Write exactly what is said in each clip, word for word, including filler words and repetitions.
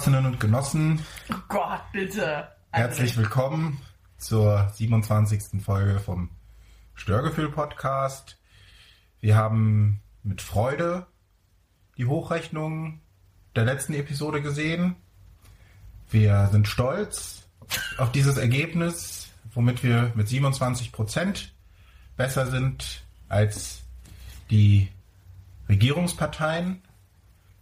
Genossinnen und Genossen. Oh Gott, bitte. Herzlich willkommen zur siebenundzwanzigsten Folge vom Störgefühl-Podcast. Wir haben mit Freude die Hochrechnung der letzten Episode gesehen. Wir sind stolz auf dieses Ergebnis, womit wir mit siebenundzwanzig Prozent besser sind als die Regierungsparteien.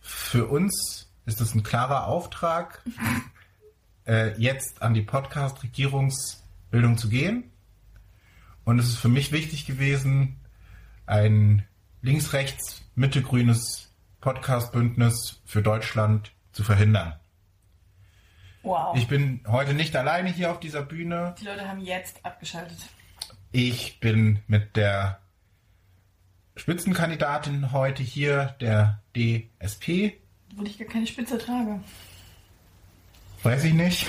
Für uns ist es ein klarer Auftrag, äh, jetzt an die Podcast-Regierungsbildung zu gehen. Und es ist für mich wichtig gewesen, ein links-rechts-mitte-grünes Podcast-Bündnis für Deutschland zu verhindern. Wow. Ich bin heute nicht alleine hier auf dieser Bühne. Die Leute haben jetzt abgeschaltet. Ich bin mit der Spitzenkandidatin heute hier, der D S P. Obwohl ich gar keine Spitze trage. Weiß ich nicht.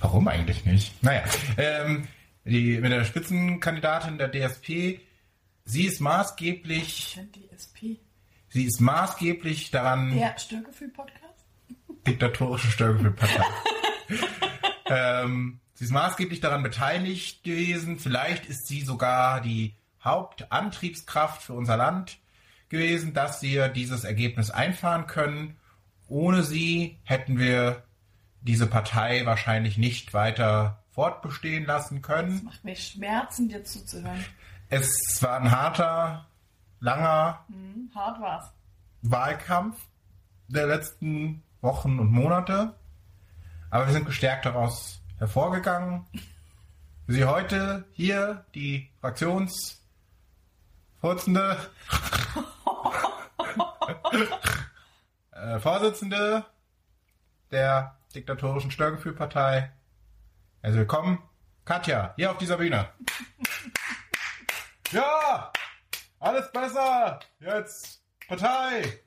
Warum eigentlich nicht? Naja, ähm, die, mit der Spitzenkandidatin der D S P. Sie ist maßgeblich... D S P? Sie ist maßgeblich daran... Der Störgefühl-Podcast? Diktatorische Störgefühlpartei. ähm, sie ist maßgeblich daran beteiligt gewesen. Vielleicht ist sie sogar die Hauptantriebskraft für unser Land gewesen, dass wir dieses Ergebnis einfahren können. Ohne sie hätten wir diese Partei wahrscheinlich nicht weiter fortbestehen lassen können. Das macht mir Schmerzen, dir zuzuhören. Es war ein harter, langer mhm, hart war's. Wahlkampf der letzten Wochen und Monate. Aber wir sind gestärkt daraus hervorgegangen. Sie heute hier, die Fraktions- Vorsitzende, äh, Vorsitzende der Diktatorischen Störgefühlpartei. Also willkommen, Katja, hier auf dieser Bühne. Ja, alles besser, jetzt Partei.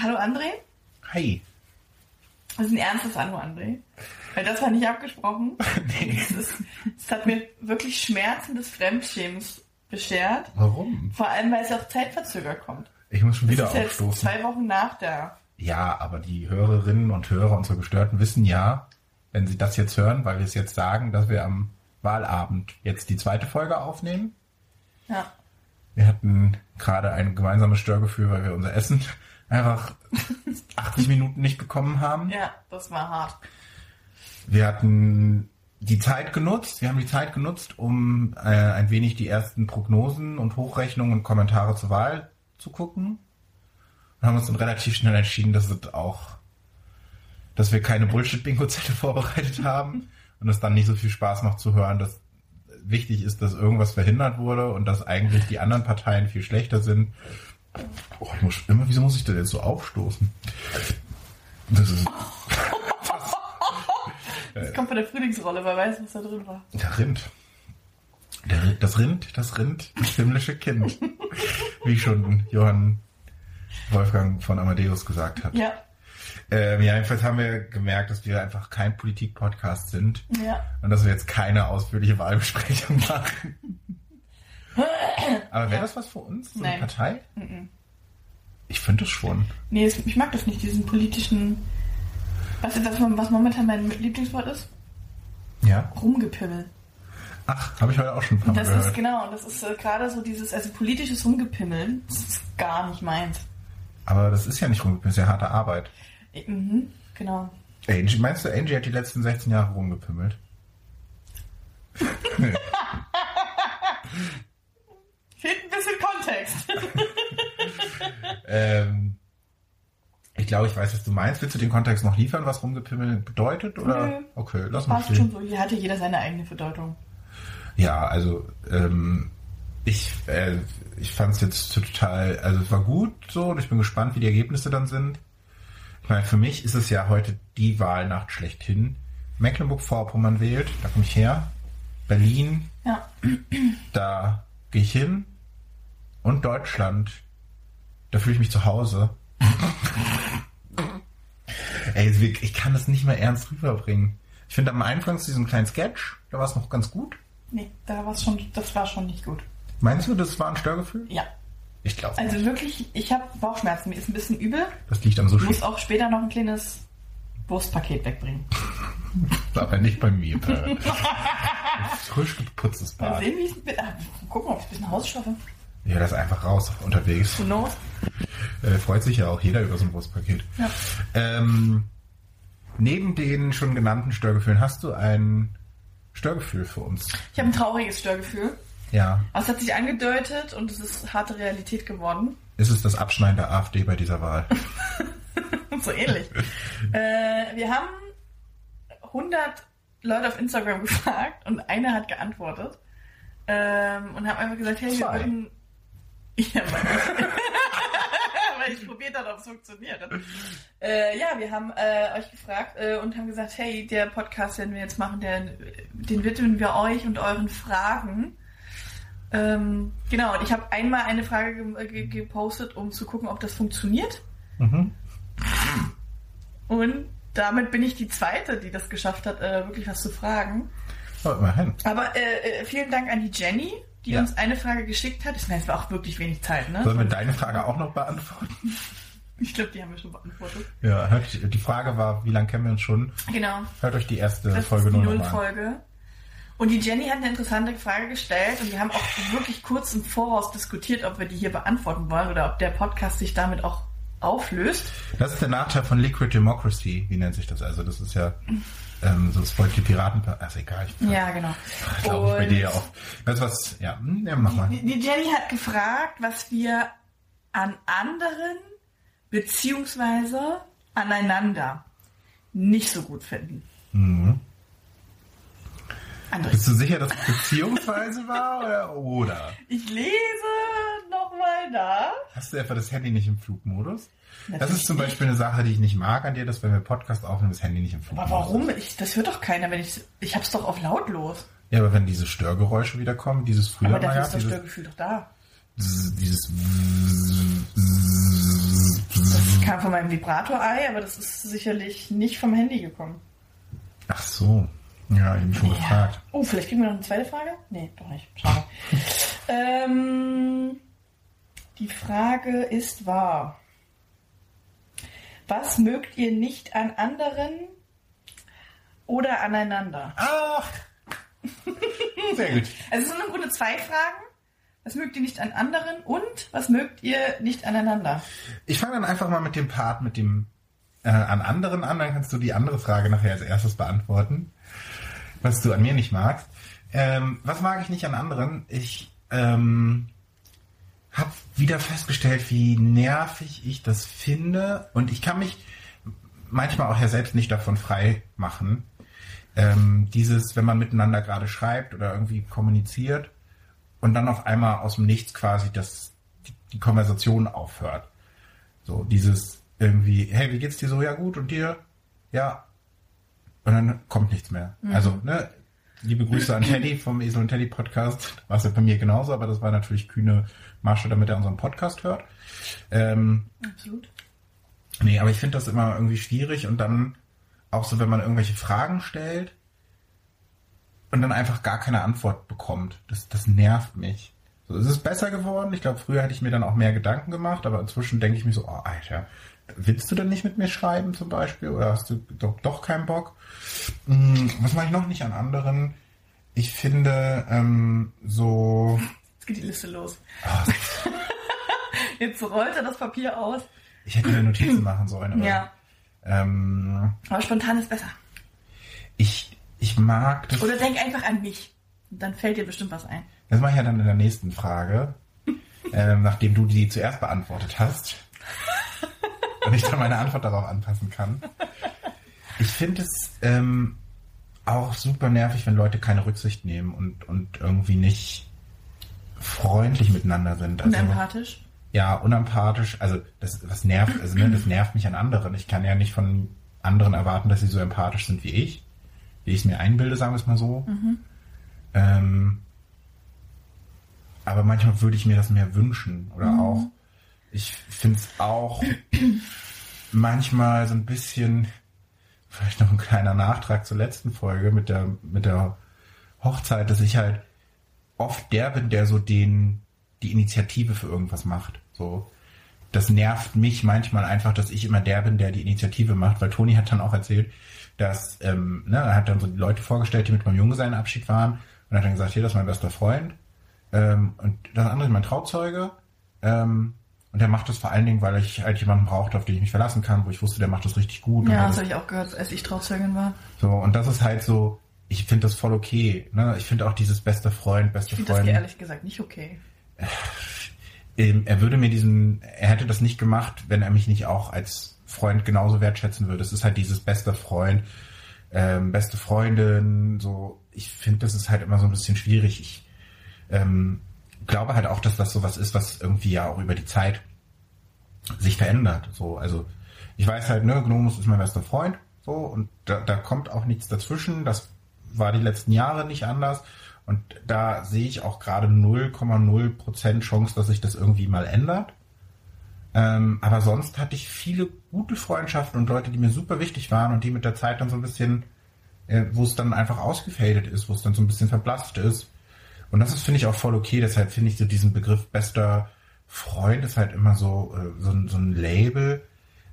Hallo André. Hi. Das ist ein ernstes Hallo André. Weil das war nicht abgesprochen. Nee. Es hat mir wirklich Schmerzen des Fremdschämens beschert. Warum? Vor allem, weil es auch zeitverzögert kommt. Ich muss schon wieder das ist aufstoßen. Jetzt zwei Wochen nach der. Ja, aber die Hörerinnen und Hörer unserer Gestörten wissen ja, wenn sie das jetzt hören, weil wir es jetzt sagen, dass wir am Wahlabend jetzt die zweite Folge aufnehmen. Ja. Wir hatten gerade ein gemeinsames Störgefühl, weil wir unser Essen einfach achtzig Minuten nicht bekommen haben. Ja, das war hart. Wir hatten die Zeit genutzt, wir haben die Zeit genutzt, um äh, ein wenig die ersten Prognosen und Hochrechnungen und Kommentare zur Wahl zu gucken. Und haben uns dann relativ schnell entschieden, dass es auch, dass wir keine Bullshit-Bingo-Zettel vorbereitet haben und es dann nicht so viel Spaß macht zu hören, dass wichtig ist, dass irgendwas verhindert wurde und dass eigentlich die anderen Parteien viel schlechter sind. Oh, ich muss, immer, wieso muss ich denn jetzt so aufstoßen? Das ist... Das kommt von der Frühlingsrolle, wer weiß, was da drin war. Der Rind. Der, das Rind, das Rind, das himmlische Kind. Wie schon Johann Wolfgang von Amadeus gesagt hat. Ja. Ähm, ja, jedenfalls haben wir gemerkt, dass wir einfach kein Politik-Podcast sind. Ja. Und dass wir jetzt keine ausführliche Wahlbesprechung machen. Aber wäre ja. das was für uns? So eine Nein. Partei? Nein. Ich finde das schon. Nee, ich mag das nicht, diesen politischen... Weißt du, was, was momentan mein Lieblingswort ist? Ja. Rumgepimmel. Ach, habe ich heute auch schon ein paar Mal das gehört. Ist, genau, das ist äh, gerade so dieses, also politisches Rumgepimmeln, das ist gar nicht meins. Aber das ist ja nicht Rumgepimmel, das ist ja harte Arbeit. E- mhm, genau. Angie, meinst du, Angie hat die letzten sechzehn Jahre rumgepimmelt? Fehlt ein bisschen Kontext. ähm... Ich glaube, ich weiß, was du meinst. Willst du den Kontext noch liefern, was rumgepimmel bedeutet? Oder? Nö. Okay, lass mal stehen. Schon so. Hier hatte jeder seine eigene Bedeutung. Ja, also ähm, ich, äh, ich fand es jetzt total, also es war gut so und ich bin gespannt, wie die Ergebnisse dann sind. Ich meine, für mich ist es ja heute die Wahlnacht schlechthin. Mecklenburg-Vorpommern wählt, da komme ich her. Berlin, ja. Da gehe ich hin. Und Deutschland, da fühle ich mich zu Hause. Ey, ich kann das nicht mehr ernst rüberbringen. Ich finde am Anfang zu diesem kleinen Sketch, da war es noch ganz gut. Nee, da war's schon, das war schon nicht gut. Meinst du, das war ein Störgefühl? Ja. Ich glaube. Also wirklich, ich habe Bauchschmerzen. Mir ist ein bisschen übel. Das liegt am Sushi. Ich muss auch später noch ein kleines Wurstpaket wegbringen. Aber nicht bei mir. Frisch geputztes Bad. Mal sehen, wie ich es... Guck mal, ob ich ein bisschen Haus schaffe. Ja, das ist einfach raus, unterwegs. Genau. Äh, freut sich ja auch jeder über so ein Wurstpaket. Ja. Ähm, neben den schon genannten Störgefühlen hast du ein Störgefühl für uns. Ich habe ein trauriges Störgefühl. Ja. Aber es hat sich angedeutet und es ist harte Realität geworden. Ist es das Abschneiden der A f D bei dieser Wahl? So ähnlich. äh, wir haben hundert Leute auf Instagram gefragt und einer hat geantwortet ähm, und haben einfach gesagt, hey, wir Zwei. würden... Ja, weil ich probiert habe, ob es funktioniert. Äh, ja, wir haben äh, euch gefragt äh, und haben gesagt, hey, der Podcast, den wir jetzt machen, der, den widmen wir euch und euren Fragen. Ähm, genau, und ich habe einmal eine Frage ge- ge- gepostet, um zu gucken, ob das funktioniert. Mhm. Und damit bin ich die Zweite, die das geschafft hat, äh, wirklich was zu fragen. Oh, immerhin. Aber äh, vielen Dank an die Jenny, die ja. uns eine Frage geschickt hat. Ich meine, es war auch wirklich wenig Zeit, ne? Sollen wir deine Frage auch noch beantworten? Ich glaube, die haben wir schon beantwortet. Ja, hört, die Frage war, wie lange kennen wir uns schon? Genau. Hört euch die erste das Folge nur noch Folge. An. Und die Jenny hat eine interessante Frage gestellt und wir haben auch wirklich kurz im Voraus diskutiert, ob wir die hier beantworten wollen oder ob der Podcast sich damit auch auflöst. Das ist der Nachteil von Liquid Democracy, wie nennt sich das? Also das ist ja ähm, so das Volk die Piraten... Also egal. Ich, ja, genau. Glaube ich bei dir ja auch. Weißt du was? Ja, ja, mach mal. Die, die Jenny hat gefragt, was wir an anderen beziehungsweise aneinander nicht so gut finden. Mhm. André. Bist du sicher, dass es beziehungsweise war oder, oder? Ich lese nochmal nach. Hast du etwa das Handy nicht im Flugmodus? Natürlich das ist zum Beispiel nicht. Eine Sache, die ich nicht mag an dir, dass wenn wir Podcast aufnehmen, das Handy nicht im Flugmodus. Aber warum? Ich, das hört doch keiner, wenn ich ich hab's doch auf lautlos. Ja, aber wenn diese Störgeräusche wieder kommen, dieses früher aber dafür ist das Störgefühl doch da. Dieses das kam von meinem Vibrator-Ei, aber das ist sicherlich nicht vom Handy gekommen. Ach so. Ja, ich habe mich schon ja. gefragt. Oh, vielleicht kriegen wir noch eine zweite Frage? Nee, doch nicht. Schade. ähm, die Frage ist wahr. Was mögt ihr nicht an anderen oder aneinander? Ach! Sehr gut. Also es sind im Grunde zwei Fragen. Was mögt ihr nicht an anderen und was mögt ihr nicht aneinander? Ich fange dann einfach mal mit dem Part, mit dem äh, an anderen an. Dann kannst du die andere Frage nachher als erstes beantworten. Was du an mir nicht magst. Ähm, was mag ich nicht an anderen? Ich ähm, habe wieder festgestellt, wie nervig ich das finde. Und ich kann mich manchmal auch ja selbst nicht davon frei machen. Ähm, dieses, wenn man miteinander gerade schreibt oder irgendwie kommuniziert und dann auf einmal aus dem Nichts quasi das, die Konversation aufhört. So dieses irgendwie, hey, wie geht's dir so? Ja, gut. Und dir? Ja, und dann kommt nichts mehr. Mhm. Also, ne, liebe Grüße an Teddy vom Esel und Teddy Podcast. War es ja bei mir genauso, aber das war natürlich kühne Masche, damit er unseren Podcast hört. Ähm, Absolut. Nee, aber ich finde das immer irgendwie schwierig und dann auch so, wenn man irgendwelche Fragen stellt und dann einfach gar keine Antwort bekommt. Das, das nervt mich. So, es ist besser geworden. Ich glaube, früher hätte ich mir dann auch mehr Gedanken gemacht, aber inzwischen denke ich mir so, oh, Alter, willst du denn nicht mit mir schreiben zum Beispiel? Oder hast du doch, doch keinen Bock? Hm, was mache ich noch nicht an anderen? Ich finde, ähm, so... Jetzt geht die Liste los. Oh. Jetzt rollt er das Papier aus. Ich hätte mir Notizen machen sollen. Aber, ja. Ähm, aber spontan ist besser. Ich, ich mag das... Oder denk einfach an mich. Dann fällt dir bestimmt was ein. Das mache ich ja dann in der nächsten Frage. ähm, nachdem du die zuerst beantwortet hast. Und ich dann meine Antwort darauf anpassen kann. Ich finde es ähm, auch super nervig, wenn Leute keine Rücksicht nehmen und, und irgendwie nicht freundlich miteinander sind. Also, unempathisch? Ja, unempathisch. Also das, das, nervt, also ne, das nervt mich an anderen. Ich kann ja nicht von anderen erwarten, dass sie so empathisch sind wie ich. Wie ich es mir einbilde, sagen wir es mal so. Mhm. Ähm, aber manchmal würde ich mir das mehr wünschen. Oder mhm. auch ich finde es auch manchmal so ein bisschen, vielleicht noch ein kleiner Nachtrag zur letzten Folge mit der, mit der Hochzeit, dass ich halt oft der bin, der so den die Initiative für irgendwas macht. So, das nervt mich manchmal einfach, dass ich immer der bin, der die Initiative macht, weil Toni hat dann auch erzählt, dass, ähm, ne, er hat dann so die Leute vorgestellt, die mit meinem Junggesellenabschied waren und hat dann gesagt, hier, das ist mein bester Freund ähm, und das andere ist mein Trauzeuge ähm, und der macht das vor allen Dingen, weil ich halt jemanden brauchte, auf den ich mich verlassen kann, wo ich wusste, der macht das richtig gut. Ja, das habe ich auch gehört, als ich Trauzeugin war. So, und das ist halt so, ich finde das voll okay. Ne? Ich finde auch dieses beste Freund, beste Freundin. Ich finde das ehrlich gesagt nicht okay. Ähm, er würde mir diesen, er hätte das nicht gemacht, wenn er mich nicht auch als Freund genauso wertschätzen würde. Es ist halt dieses beste Freund, ähm, beste Freundin, so. Ich finde, das ist halt immer so ein bisschen schwierig. Ich ähm, glaube halt auch, dass das sowas ist, was irgendwie ja auch über die Zeit sich verändert. So, also ich weiß halt, ne, Gnomus ist mein bester Freund, so, und da, da kommt auch nichts dazwischen. Das war die letzten Jahre nicht anders. Und da sehe ich auch gerade null Komma null Prozent Chance, dass sich das irgendwie mal ändert. Ähm, aber sonst hatte ich viele gute Freundschaften und Leute, die mir super wichtig waren und die mit der Zeit dann so ein bisschen, äh, wo es dann einfach ausgefadet ist, wo es dann so ein bisschen verblasst ist. Und das ist, finde ich, auch voll okay. Deshalb finde ich so diesen Begriff bester Freund ist halt immer so, äh, so, so ein Label.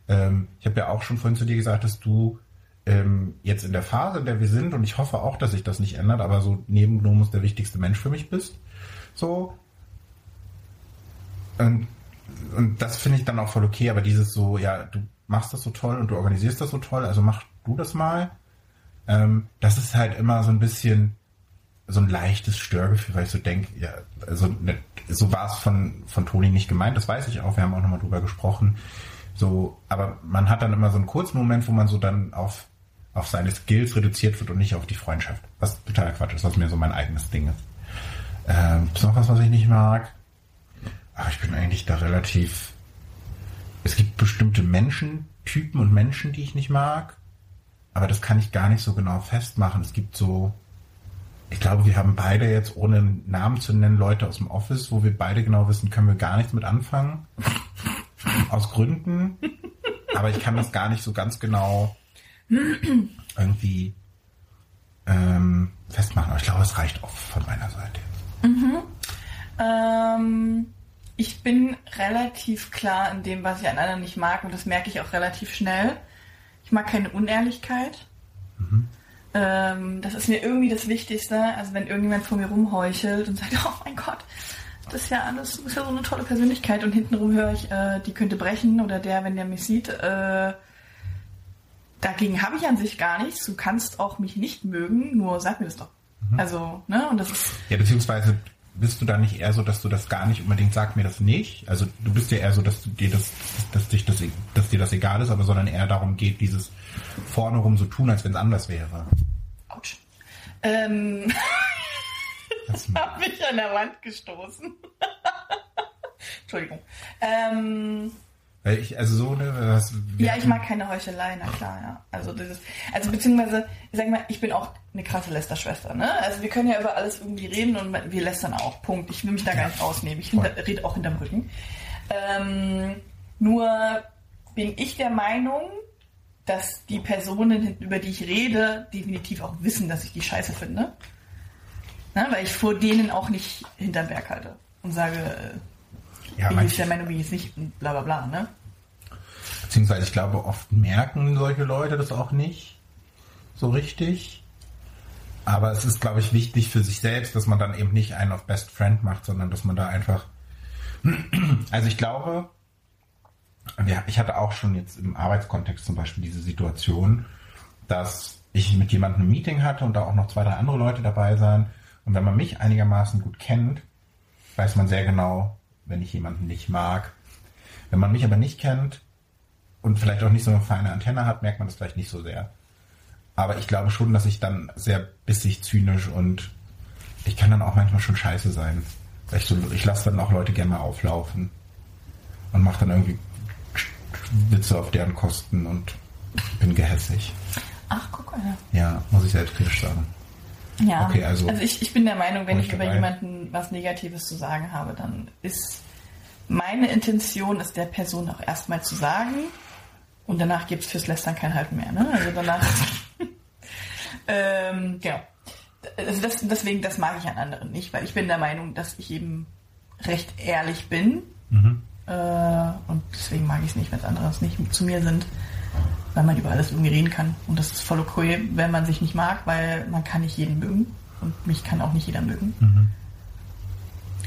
Ähm, ich habe ja auch schon vorhin zu dir gesagt, dass du jetzt in der Phase, in der wir sind, und ich hoffe auch, dass sich das nicht ändert, aber so neben Gnomus der wichtigste Mensch für mich bist. So. Und, und das finde ich dann auch voll okay, aber dieses so, ja, du machst das so toll und du organisierst das so toll, also mach du das mal. Ähm, das ist halt immer so ein bisschen so ein leichtes Störgefühl, weil ich so denke, ja, also ne, so war es von, von Toni nicht gemeint, das weiß ich auch, wir haben auch nochmal drüber gesprochen. So, aber man hat dann immer so einen kurzen Moment, wo man so dann auf auf seine Skills reduziert wird und nicht auf die Freundschaft. Was totaler Quatsch ist, was mir so mein eigenes Ding ist. Ähm, ist noch was, was ich nicht mag? Aber ich bin eigentlich da relativ... Es gibt bestimmte Menschentypen und Menschen, die ich nicht mag, aber das kann ich gar nicht so genau festmachen. Es gibt so... Ich glaube, wir haben beide jetzt, ohne einen Namen zu nennen, Leute aus dem Office, wo wir beide genau wissen, können wir gar nichts mit anfangen. Aus Gründen. Aber ich kann das gar nicht so ganz genau... irgendwie ähm, festmachen. Aber ich glaube, es reicht auch von meiner Seite. Mhm. Ähm, ich bin relativ klar in dem, was ich an anderen nicht mag, und das merke ich auch relativ schnell. Ich mag keine Unehrlichkeit. Mhm. Ähm, das ist mir irgendwie das Wichtigste. Also wenn irgendjemand vor mir rumheuchelt und sagt, oh mein Gott, das ist ja alles, du bist ja so eine tolle Persönlichkeit, und hintenrum höre ich, äh, die könnte brechen, oder der, wenn der mich sieht, äh, dagegen habe ich an sich gar nichts. Du kannst auch mich nicht mögen, nur sag mir das doch. Mhm. Also, ne, und das ist... Ja, beziehungsweise bist du da nicht eher so, dass du das gar nicht unbedingt sag mir das nicht? Also du bist ja eher so, dass du dir das, dass dich das, dass dir das egal ist, aber sondern eher darum geht, dieses vorne rum so tun, als wenn es anders wäre. Autsch. Ähm... das hab ich an der Wand gestoßen. Entschuldigung. Ähm... Weil ich, also so eine, was, ja, ich mag keine Heuchelei, na klar, ja. Also dieses, also beziehungsweise, ich sag mal, ich bin auch eine krasse Lästerschwester, ne? Also wir können ja über alles irgendwie reden und wir lästern auch, Punkt. Ich will mich da ja gar nicht rausnehmen. Ich rede auch hinterm Rücken. Ähm, nur bin ich der Meinung, dass die Personen, über die ich rede, definitiv auch wissen, dass ich die Scheiße finde. Ne? Weil ich vor denen auch nicht hinterm Berg halte und sage... Ja, bin ich der Meinung, wie ich es nicht, bla bla bla, ne? Beziehungsweise, ich glaube, oft merken solche Leute das auch nicht so richtig. Aber es ist, glaube ich, wichtig für sich selbst, dass man dann eben nicht einen auf Best Friend macht, sondern dass man da einfach... Also ich glaube, ich hatte auch schon jetzt im Arbeitskontext zum Beispiel diese Situation, dass ich mit jemandem ein Meeting hatte und da auch noch zwei, drei andere Leute dabei waren. Und wenn man mich einigermaßen gut kennt, weiß man sehr genau, wenn ich jemanden nicht mag. Wenn man mich aber nicht kennt und vielleicht auch nicht so eine feine Antenne hat, merkt man das vielleicht nicht so sehr. Aber ich glaube schon, dass ich dann sehr bissig, zynisch, und ich kann dann auch manchmal schon scheiße sein. Ich, so, ich lasse dann auch Leute gerne mal auflaufen und mache dann irgendwie Witze auf deren Kosten und bin gehässig. Ach, guck mal. Ja, muss ich selbstkritisch sagen. Ja, okay, also, also ich, ich bin der Meinung, wenn ich dabei über jemanden was Negatives zu sagen habe, dann ist meine Intention, es der Person auch erstmal zu sagen, und danach gibt es fürs Lästern kein Halten mehr. Ne? Also danach... ähm, genau. Also das, deswegen, das mag ich an anderen nicht, weil ich bin der Meinung, dass ich eben recht ehrlich bin. Mhm. Äh, und deswegen mag ich es nicht, wenn es andere nicht zu mir sind, weil man über alles irgendwie reden kann. Und das ist voll okay, wenn man sich nicht mag, weil man kann nicht jeden mögen. Und mich kann auch nicht jeder mögen. Mhm.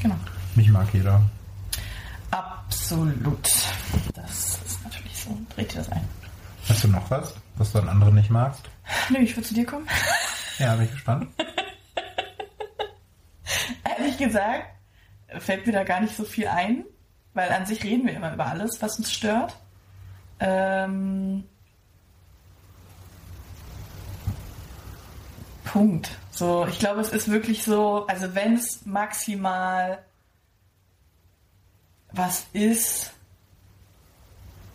Genau. Mich mag jeder. Absolut. Das ist natürlich so. Dreht dir das ein. Hast du noch was, was du an anderen nicht magst? Nö, ich würde zu dir kommen. Ja, bin ich gespannt. Ehrlich gesagt, fällt mir da gar nicht so viel ein, weil an sich reden wir immer über alles, was uns stört. Ähm... Punkt. So, ich glaube, es ist wirklich so, also wenn es maximal was ist,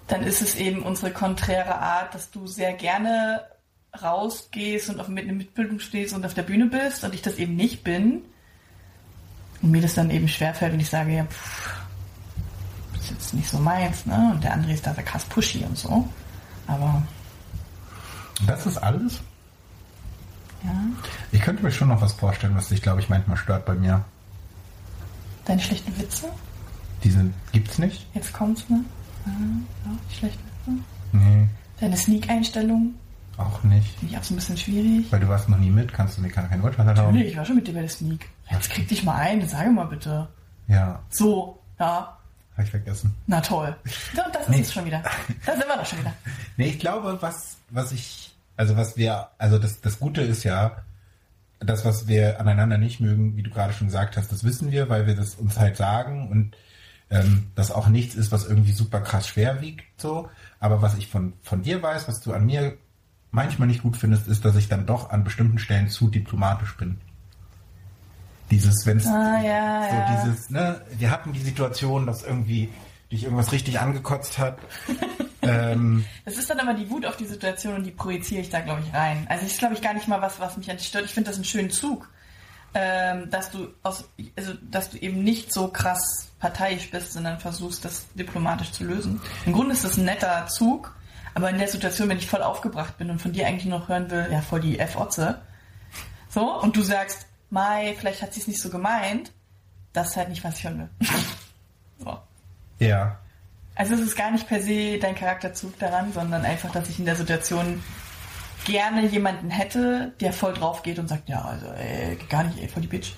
dann ist es eben unsere konträre Art, dass du sehr gerne rausgehst und auf mit einer Mitbildung stehst und auf der Bühne bist und ich das eben nicht bin. Und mir das dann eben schwerfällt, wenn ich sage, ja, pff, das ist jetzt nicht so meins, ne? Und der André ist da sehr krass pushy und so. Aber das ist alles. Ja. Ich könnte mir schon noch was vorstellen, was sich, glaube ich, manchmal stört bei mir. Deine schlechten Witze? Die sind, gibt's nicht. Jetzt kommt's, ne? Ja, die schlechten Witze? Nee. Deine Sneak-Einstellung? Auch nicht. Finde ich auch so ein bisschen schwierig. Weil du warst noch nie mit, kannst du mir kein Urteil erlauben. Natürlich, ich war schon mit dir bei der Sneak. Jetzt krieg dich mal ein, sage mal bitte. Ja. So, ja. Habe ich vergessen. Na toll. Das nee. Ist es schon wieder. Da sind wir doch schon wieder. Nee, ich glaube, was, was ich... Also was wir, also das, das Gute ist ja, das, was wir aneinander nicht mögen, wie du gerade schon gesagt hast, das wissen wir, weil wir das uns halt sagen und ähm, das auch nichts ist, was irgendwie super krass schwer wiegt, so. Aber was ich von, von dir weiß, was du an mir manchmal nicht gut findest, ist, dass ich dann doch an bestimmten Stellen zu diplomatisch bin. Dieses, wenn es ah, ja, so ja. dieses, ne, wir hatten die Situation, dass irgendwie dich irgendwas richtig angekotzt hat. Das ist dann aber die Wut auf die Situation und die projiziere ich da, glaube ich, rein. Also das ist, glaube ich, gar nicht mal was, was mich stört. Ich finde das einen schönen Zug, dass du aus, also dass du eben nicht so krass parteiisch bist, sondern versuchst, das diplomatisch zu lösen. Im Grunde ist das ein netter Zug, aber in der Situation, wenn ich voll aufgebracht bin und von dir eigentlich noch hören will, ja, voll die F-Otze, so, und du sagst, Mai, vielleicht hat sie es nicht so gemeint, das ist halt nicht, was ich hören will. So. Ja. Also es ist gar nicht per se dein Charakterzug daran, sondern einfach, dass ich in der Situation gerne jemanden hätte, der voll drauf geht und sagt, ja, also ey, gar nicht, ey, voll die Bitch.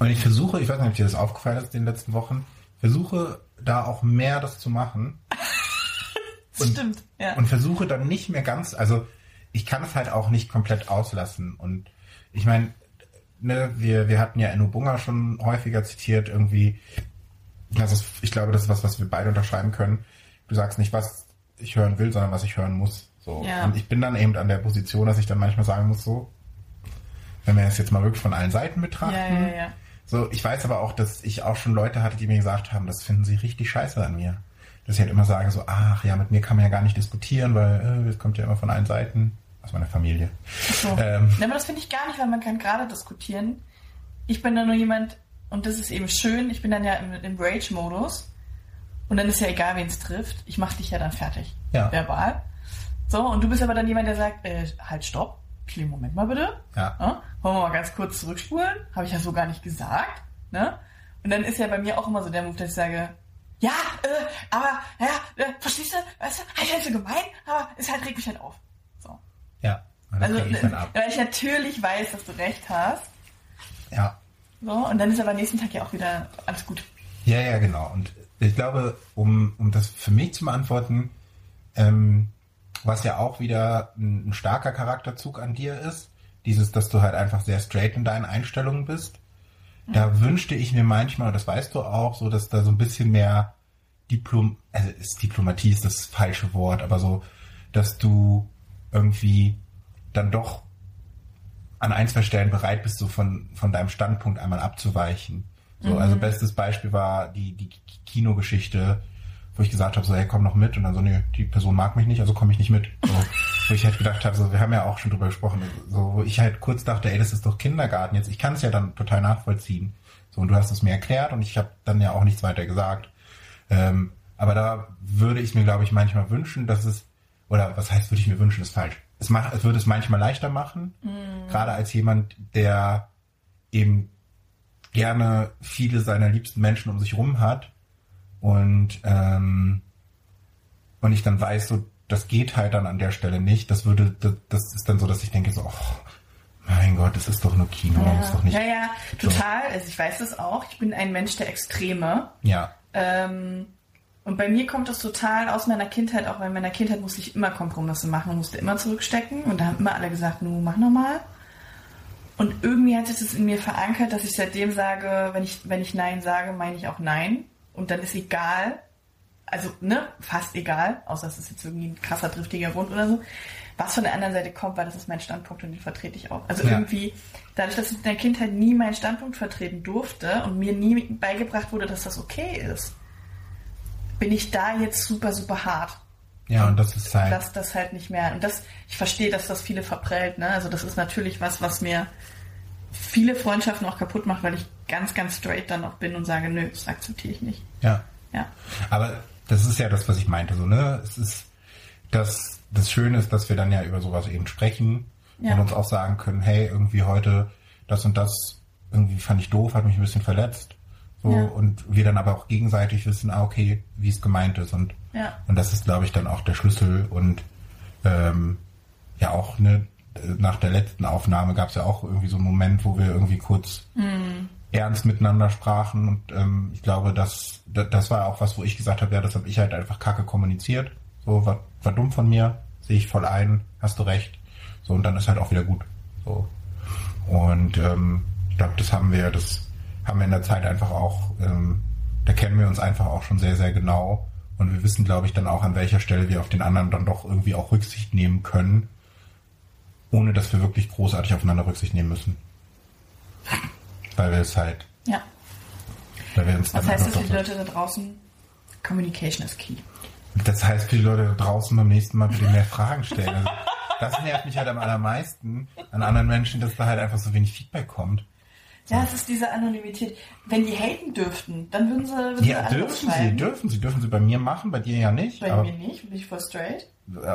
Und ich versuche, ich weiß nicht, ob dir das aufgefallen ist in den letzten Wochen, versuche da auch mehr das zu machen. Das und, stimmt, ja. Und versuche dann nicht mehr ganz, also ich kann es halt auch nicht komplett auslassen. Und ich meine, ne, wir, wir hatten ja Enno Bunger schon häufiger zitiert, irgendwie. Das ist, ich glaube, das ist was, was wir beide unterschreiben können. Du sagst nicht, was ich hören will, sondern was ich hören muss. So. Ja. Und ich bin dann eben an der Position, dass ich dann manchmal sagen muss, so, wenn wir das jetzt mal wirklich von allen Seiten betrachten. Ja, ja, ja. So, ich weiß aber auch, dass ich auch schon Leute hatte, die mir gesagt haben, das finden sie richtig scheiße an mir. Dass ich halt immer sage, so, ach ja, mit mir kann man ja gar nicht diskutieren, weil es äh, kommt ja immer von allen Seiten. Aus meiner Familie. Ach so. Ähm, ja, aber das finde ich gar nicht, weil man kann gerade diskutieren. Ich bin da nur jemand... Und das ist eben schön, ich bin dann ja im, im Rage-Modus und dann ist ja egal, wen es trifft, ich mach dich ja dann fertig, ja. Verbal. So, und du bist aber dann jemand, der sagt, äh, halt, stopp, kleinen Moment mal bitte, ja. Ja, wollen wir mal ganz kurz zurückspulen, habe ich ja so gar nicht gesagt, ne? Und dann ist ja bei mir auch immer so der Move, dass ich sage, ja, äh, aber, ja, äh, verstehst du, weißt du, halt so gemein, aber es halt regt mich halt auf. So. Ja, dann also, ich dann ab. Weil ich natürlich weiß, dass du recht hast. Ja. So, und dann ist aber am nächsten Tag ja auch wieder alles gut. Ja, ja, genau. Und ich glaube, um, um das für mich zu beantworten, ähm, was ja auch wieder ein, ein starker Charakterzug an dir ist, dieses, dass du halt einfach sehr straight in deinen Einstellungen bist, mhm. Da wünschte ich mir manchmal, und das weißt du auch, so dass da so ein bisschen mehr Diplom, also ist, Diplomatie ist das falsche Wort, aber so, dass du irgendwie dann doch an ein, zwei Stellen bereit bist, so von, von deinem Standpunkt einmal abzuweichen. So, mhm. Also bestes Beispiel war die, die Kinogeschichte, wo ich gesagt habe, so, hey, komm noch mit. Und dann so, nee, die Person mag mich nicht, also komme ich nicht mit. So, wo ich halt gedacht habe, so, wir haben ja auch schon drüber gesprochen, so, wo ich halt kurz dachte, ey, das ist doch Kindergarten jetzt. Ich kann es ja dann total nachvollziehen. So, und du hast es mir erklärt und ich habe dann ja auch nichts weiter gesagt. Ähm, aber da würde ich mir, glaube ich, manchmal wünschen, dass es, oder was heißt, würde ich mir wünschen, ist falsch. Es macht, es würde es manchmal leichter machen, mm. Gerade als jemand, der eben gerne viele seiner liebsten Menschen um sich rum hat und ähm, und ich dann weiß, so das geht halt dann an der Stelle nicht. Das würde, das, das ist dann so, dass ich denke so, oh, mein Gott, das ist doch nur Kino, ja. Das ist doch nicht. Ja, ja, total. So. Also ich weiß es auch. Ich bin ein Mensch der Extreme. Ja. Ähm, und bei mir kommt das total aus meiner Kindheit, auch weil in meiner Kindheit musste ich immer Kompromisse machen, musste immer zurückstecken und da haben immer alle gesagt, nu, mach nochmal. Und irgendwie hat sich das in mir verankert, dass ich seitdem sage, wenn ich, wenn ich Nein sage, meine ich auch Nein. Und dann ist egal, also ne, fast egal, außer es ist jetzt irgendwie ein krasser, driftiger Grund oder so, was von der anderen Seite kommt, weil das ist mein Standpunkt und den vertrete ich auch. Also ja. Irgendwie, dadurch, dass ich in der Kindheit nie meinen Standpunkt vertreten durfte und mir nie beigebracht wurde, dass das okay ist, bin ich da jetzt super, super hart. Ja, und das ist halt... Das, das halt nicht mehr. Und das, ich verstehe, dass das viele verprellt, ne? Also das ist natürlich was, was mir viele Freundschaften auch kaputt macht, weil ich ganz, ganz straight dann auch bin und sage, nö, das akzeptiere ich nicht. Ja. Ja. Aber das ist ja das, was ich meinte, so, ne? Es ist, das, das Schöne ist, dass wir dann ja über sowas eben sprechen ja. und uns auch sagen können, hey, irgendwie heute das und das irgendwie fand ich doof, hat mich ein bisschen verletzt. So, ja. Und wir dann aber auch gegenseitig wissen, ah, okay, wie es gemeint ist. Und, ja. und das ist, glaube ich, dann auch der Schlüssel. Und ähm, ja auch ne, nach der letzten Aufnahme gab es ja auch irgendwie so einen Moment, wo wir irgendwie kurz mm. ernst miteinander sprachen. Und ähm, ich glaube, das, das war auch was, wo ich gesagt habe, ja, das habe ich halt einfach kacke kommuniziert. So, war, war dumm von mir, sehe ich voll ein, hast du recht. So, und dann ist halt auch wieder gut. So. Und ähm, ich glaube, das haben wir, das haben wir in der Zeit einfach auch, ähm, da kennen wir uns einfach auch schon sehr, sehr genau und wir wissen, glaube ich, dann auch, an welcher Stelle wir auf den anderen dann doch irgendwie auch Rücksicht nehmen können, ohne dass wir wirklich großartig aufeinander Rücksicht nehmen müssen. Weil wir es halt... Ja. Weil wir uns dann... Das heißt, dass für die Leute da draußen, Communication is key. Das heißt, für die Leute da draußen beim nächsten Mal bitte mehr Fragen stellen. Also, das nervt mich halt am allermeisten an anderen Menschen, dass da halt einfach so wenig Feedback kommt. Ja, es ist diese Anonymität. Wenn die haten dürften, dann würden sie... Würden ja, sie dürfen sie, dürfen sie. Dürfen sie bei mir machen, bei dir ja nicht. Bei mir nicht, bin ich voll straight.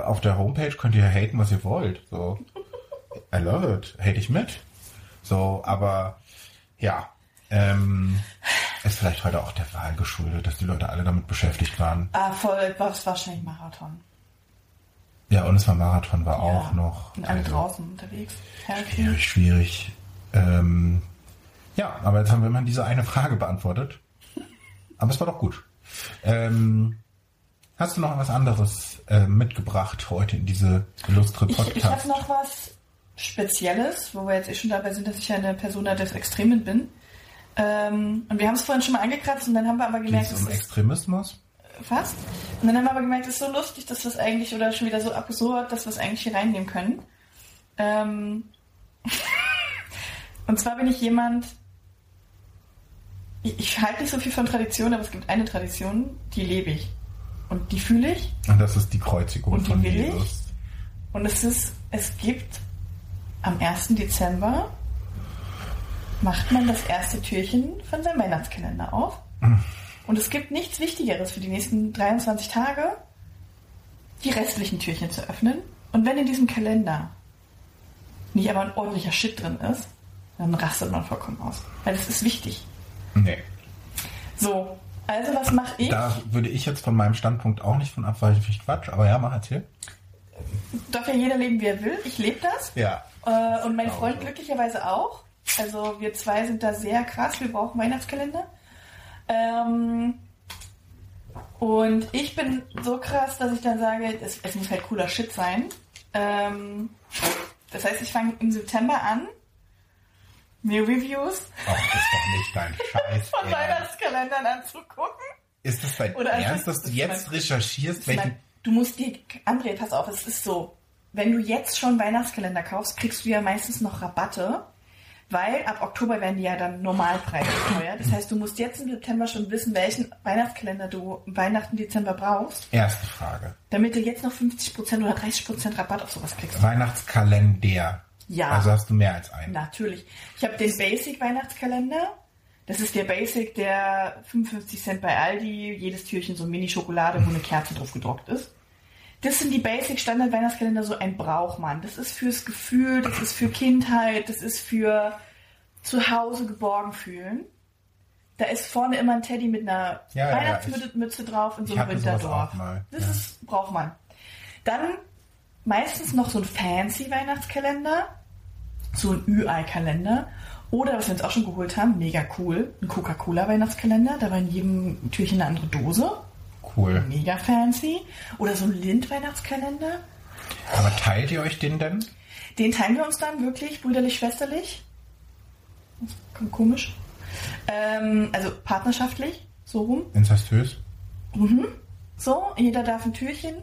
Auf der Homepage könnt ihr haten, was ihr wollt. So, I love it. Hate ich mit. So, aber ja, ähm, ist vielleicht heute auch der Wahl geschuldet, dass die Leute alle damit beschäftigt waren. Ah, voll, das war wahrscheinlich Marathon. Ja, und es war Marathon, war ja, auch noch... Sind alle also, draußen unterwegs. Herzen. Schwierig, schwierig. Ähm... Ja, aber jetzt haben wir immer diese eine Frage beantwortet. Aber es war doch gut. Ähm, hast du noch was anderes äh, mitgebracht heute in diese illustre Podcast? Ich, ich habe noch was Spezielles, wo wir jetzt eh schon dabei sind, dass ich eine Persona des Extremen bin. Ähm, und wir haben es vorhin schon mal angekratzt und dann haben wir aber gemerkt... Geht es um Extremismus? Fast. Und dann haben wir aber gemerkt, es ist so lustig, dass wir es eigentlich, oder schon wieder so absurd, dass wir es eigentlich hier reinnehmen können. Ähm, und zwar bin ich jemand... Ich halte nicht so viel von Tradition, aber es gibt eine Tradition, die lebe ich. Und die fühle ich. Und das ist die Kreuzigung und die von will Jesus. Ich. Und es ist, es gibt am ersten Dezember macht man das erste Türchen von seinem Weihnachtskalender auf. Und es gibt nichts Wichtigeres für die nächsten dreiundzwanzig Tage, die restlichen Türchen zu öffnen. Und wenn in diesem Kalender nicht aber ein ordentlicher Shit drin ist, dann rastet man vollkommen aus. Weil das ist wichtig. Nee. So, also was mache ich? Da würde ich jetzt von meinem Standpunkt auch nicht von abweichen, viel Quatsch, aber ja, mach erzähl. Darf ja jeder leben, wie er will. Ich lebe das. Ja. Äh, und mein Freund glücklicherweise auch. Also wir zwei sind da sehr krass. Wir brauchen Weihnachtskalender. Ähm, und ich bin so krass, dass ich dann sage, es, es muss halt cooler Shit sein. Ähm, das heißt, ich fange im September an, mir Reviews. Ach, ist doch nicht dein Scheiß. Von Weihnachtskalendern anzugucken. Ist das dein Oder Ernst, dass du jetzt mein, recherchierst? Welchen? Mein, du musst dir, André, pass auf, es ist so, wenn du jetzt schon Weihnachtskalender kaufst, kriegst du ja meistens noch Rabatte, weil ab Oktober werden die ja dann Normalpreise teuer. Das heißt, du musst jetzt im September schon wissen, welchen Weihnachtskalender du Weihnachten, Dezember brauchst. Erste Frage. Damit du jetzt noch fünfzig Prozent oder dreißig Prozent Rabatt auf sowas kriegst. Weihnachtskalender. Ja. Also hast du mehr als einen. Natürlich. Ich habe den Basic-Weihnachtskalender. Das ist der Basic, der fünfundfünfzig Cent bei Aldi, jedes Türchen so Mini-Schokolade, wo eine Kerze drauf gedruckt ist. Das sind die Basic-Standard-Weihnachtskalender, so ein Brauchmann. Das ist fürs Gefühl, das ist für Kindheit, das ist für zu Hause geborgen fühlen. Da ist vorne immer ein Teddy mit einer ja, Weihnachtsmütze ja, drauf in so einem Winterdorf. Das ja. ist, braucht man. Dann meistens noch so ein fancy Weihnachtskalender, so ein Ü-Ei-Kalender. Oder, was wir uns auch schon geholt haben, mega cool, ein Coca-Cola-Weihnachtskalender. Da war in jedem Türchen eine andere Dose. Cool. Mega fancy. Oder so ein Lind-Weihnachtskalender. Aber teilt ihr euch den denn? Den teilen wir uns dann wirklich brüderlich-schwesterlich. Das kommt komisch. Ähm, also partnerschaftlich, so rum. Inzestös. Mhm. So, jeder darf ein Türchen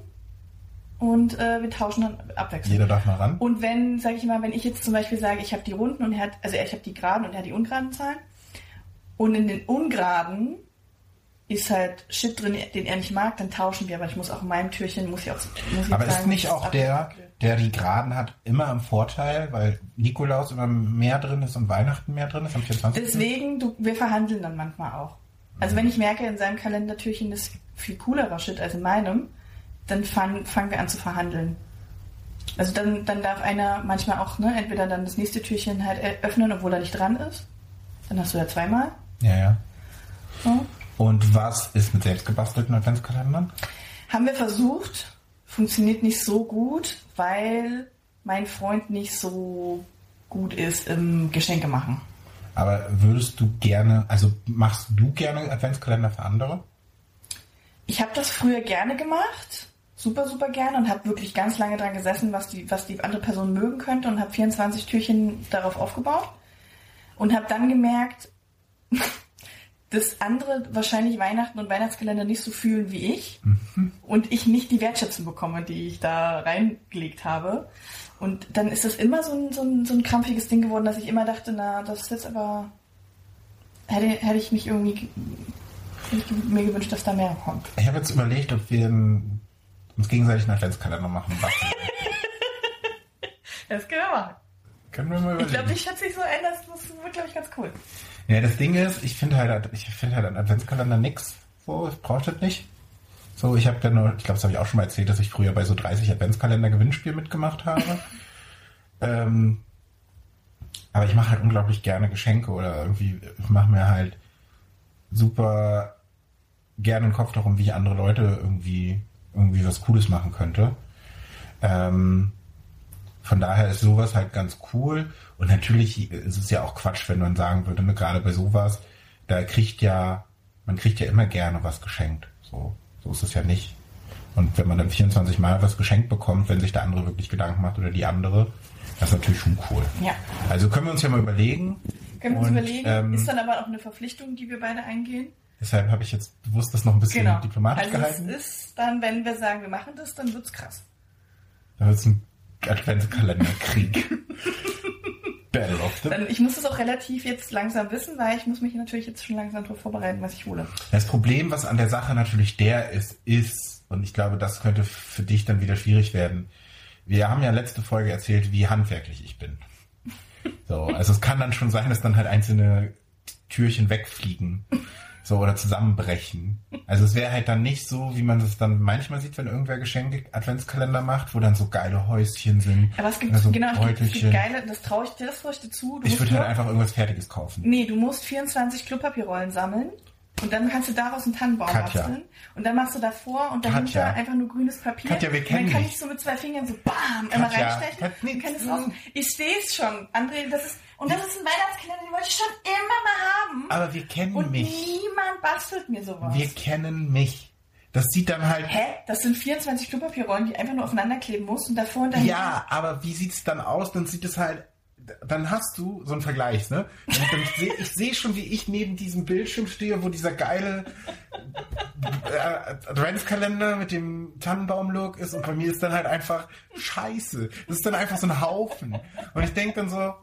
und äh, wir tauschen dann abwechselnd. Jeder darf mal ran. Und wenn, sage ich mal, wenn ich jetzt zum Beispiel sage, ich habe die runden und er hat, also ich habe die geraden und er hat die ungeraden Zahlen. Und in den ungeraden ist halt Shit drin, den er nicht mag, dann tauschen wir. Aber ich muss auch in meinem Türchen, muss ich auch... Muss ich aber sagen, ist nicht auch der, der die geraden hat, immer im Vorteil, weil Nikolaus immer mehr drin ist und Weihnachten mehr drin ist? Am vierundzwanzigsten Deswegen, du, wir verhandeln dann manchmal auch. Also mhm. wenn ich merke, in seinem Kalendertürchen ist viel coolerer Shit als in meinem, dann fang, fangen wir an zu verhandeln. Also dann, dann darf einer manchmal auch, ne, entweder dann das nächste Türchen halt öffnen, obwohl er nicht dran ist. Dann hast du ja zweimal. Ja, ja. So. Und was ist mit selbstgebastelten Adventskalendern? Haben wir versucht, funktioniert nicht so gut, weil mein Freund nicht so gut ist im Geschenke machen. Aber würdest du gerne, also machst du gerne Adventskalender für andere? Ich habe das früher gerne gemacht, super, super gerne und habe wirklich ganz lange dran gesessen, was die, was die andere Person mögen könnte und habe vierundzwanzig Türchen darauf aufgebaut und habe dann gemerkt... dass andere wahrscheinlich Weihnachten und Weihnachtskalender nicht so fühlen wie ich mhm. und ich nicht die Wertschätzung bekomme, die ich da reingelegt habe. Und dann ist das immer so ein, so ein, so ein krampfiges Ding geworden, dass ich immer dachte, na, das ist jetzt aber... Hätte, hätte ich mich irgendwie... Hätte ich mir gewünscht, dass da mehr kommt. Ich habe jetzt überlegt, ob wir uns gegenseitig einen Adventskalender machen. Das können wir machen. Können wir mal überlegen. Ich glaube, ich schätze dich so ein, das, das wird, glaube ich, ganz cool. Ja, das Ding ist, ich finde halt, ich finde halt einen Adventskalender nix. So, ich brauche das nicht. So, ich habe dann nur, ich glaube, das habe ich auch schon mal erzählt, dass ich früher bei so dreißig Adventskalender-Gewinnspiel mitgemacht habe. ähm, aber ich mache halt unglaublich gerne Geschenke oder irgendwie, ich mache mir halt super gerne den Kopf darum, wie ich andere Leute irgendwie, irgendwie was Cooles machen könnte. Ähm, Von daher ist sowas halt ganz cool. Und natürlich ist es ja auch Quatsch, wenn man sagen würde, ne, gerade bei sowas, da kriegt ja, man kriegt ja immer gerne was geschenkt. So, so ist es ja nicht. Und wenn man dann vierundzwanzig Mal was geschenkt bekommt, wenn sich der andere wirklich Gedanken macht oder die andere, das ist natürlich schon cool. Ja. Also können wir uns ja mal überlegen. Können wir uns und, überlegen. Ähm, ist dann aber auch eine Verpflichtung, die wir beide eingehen. Deshalb habe ich jetzt bewusst das noch ein bisschen genau. diplomatisch also gehalten. Also es ist dann, wenn wir sagen, wir machen das, dann wird's krass. Dann wird's ein Adventskalenderkrieg. Battle of the... Ich muss es auch relativ jetzt langsam wissen, weil ich muss mich natürlich jetzt schon langsam darauf vorbereiten, was ich hole. Das Problem, was an der Sache natürlich der ist, ist, und ich glaube, das könnte für dich dann wieder schwierig werden. Wir haben ja letzte Folge erzählt, wie handwerklich ich bin. So, also es kann dann schon sein, dass dann halt einzelne Türchen wegfliegen. So, oder zusammenbrechen. Also es wäre halt dann nicht so, wie man es dann manchmal sieht, wenn irgendwer Geschenke Adventskalender macht, wo dann so geile Häuschen sind. Aber es gibt, so genau, es gibt, es gibt geile, das traue ich dir, das traue ich dir zu. Du ich würde halt einfach irgendwas Fertiges kaufen. Nee, du musst vierundzwanzig Klopapierrollen sammeln und dann kannst du daraus einen Tannenbaum basteln. Und dann machst du davor und dahinter Katja. einfach nur grünes Papier. Katja, wir kennen und dann kann ich so mit zwei Fingern so bam, Katja. immer reinstechen. Und kann das aus. Ich sehe es schon, André, das ist... Und das ist ein Weihnachtskalender, den wollte ich schon immer mal haben. Aber wir kennen und mich. Und niemand bastelt mir sowas. Wir kennen mich. Das sieht dann halt... Hä? Das sind vierundzwanzig Klopapierrollen, die ich einfach nur aufeinander kleben muss und davor und dahinter... Ja, aber wie sieht es dann aus? Dann sieht es halt... Dann hast du so einen Vergleich, ne? Und dann seh, ich sehe schon, wie ich neben diesem Bildschirm stehe, wo dieser geile Adventskalender mit dem Tannenbaum-Look ist und bei mir ist dann halt einfach Scheiße. Das ist dann einfach so ein Haufen. Und ich denke dann so...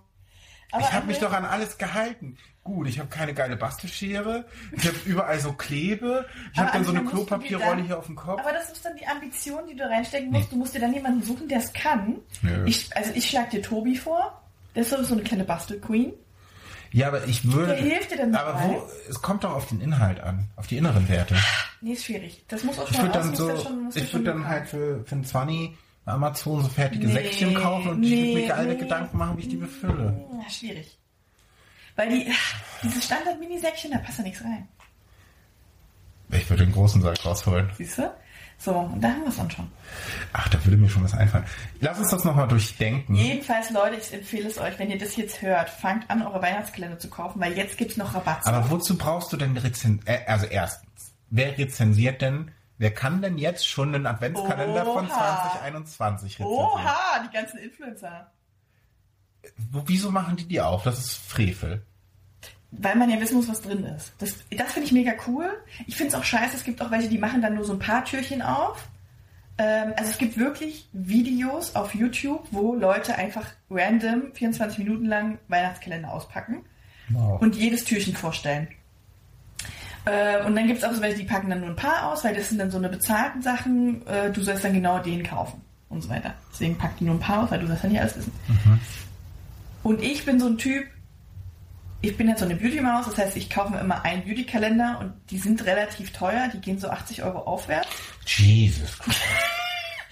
Aber ich habe mich doch an alles gehalten. Gut, ich habe keine geile Bastelschere. Ich habe überall so Klebe. Ich habe dann so eine Klopapierrolle hier auf dem Kopf. Aber das ist dann die Ambition, die du reinstecken musst. Nee. Du musst dir dann jemanden suchen, der es kann. Ja. Ich, also ich schlage dir Tobi vor. Der ist so eine kleine Bastelqueen. Ja, aber ich würde... Der hilft dir dann aber dabei. Wo, es kommt doch auf den Inhalt an. Auf die inneren Werte. Nee, ist schwierig. Das muss auch schon... Ich würde dann, so, ja schon, ich würd dann halt für, für einen Zwanni... Amazon so fertige nee, Säckchen kaufen und nee, ich würde mir alle nee, Gedanken machen, wie ich die befülle. Schwierig. Weil die, dieses Standard-Mini-Säckchen, da passt ja nichts rein. Ich würde den großen Sack rausholen. Siehst du? So, und da haben wir es dann schon. Ach, da würde mir schon was einfallen. Lass uns das nochmal durchdenken. Jedenfalls, Leute, ich empfehle es euch, wenn ihr das jetzt hört, fangt an, eure Weihnachtskalender zu kaufen, weil jetzt gibt es noch Rabatt. Aber wozu brauchst du denn Rezension? Äh, also erstens, wer rezensiert denn, wer kann denn jetzt schon einen Adventskalender Oha. Von zwanzig einundzwanzig rezensieren? Oha, die ganzen Influencer. Wieso machen die die auf? Das ist Frevel. Weil man ja wissen muss, was drin ist. Das, das finde ich mega cool. Ich finde es auch scheiße, es gibt auch welche, die machen dann nur so ein paar Türchen auf. Ähm, also es gibt wirklich Videos auf YouTube, wo Leute einfach random vierundzwanzig Minuten lang Weihnachtskalender auspacken wow. und jedes Türchen vorstellen. Äh, und dann gibt es auch so welche, die packen dann nur ein paar aus, weil das sind dann so eine bezahlten Sachen. Äh, du sollst dann genau den kaufen und so weiter. Deswegen packen die nur ein paar aus, weil du sollst dann nicht alles wissen. Mhm. Und ich bin so ein Typ, ich bin jetzt so eine Beauty-Maus, das heißt, ich kaufe mir immer einen Beauty-Kalender und die sind relativ teuer, die gehen so achtzig Euro aufwärts. Jesus Christ.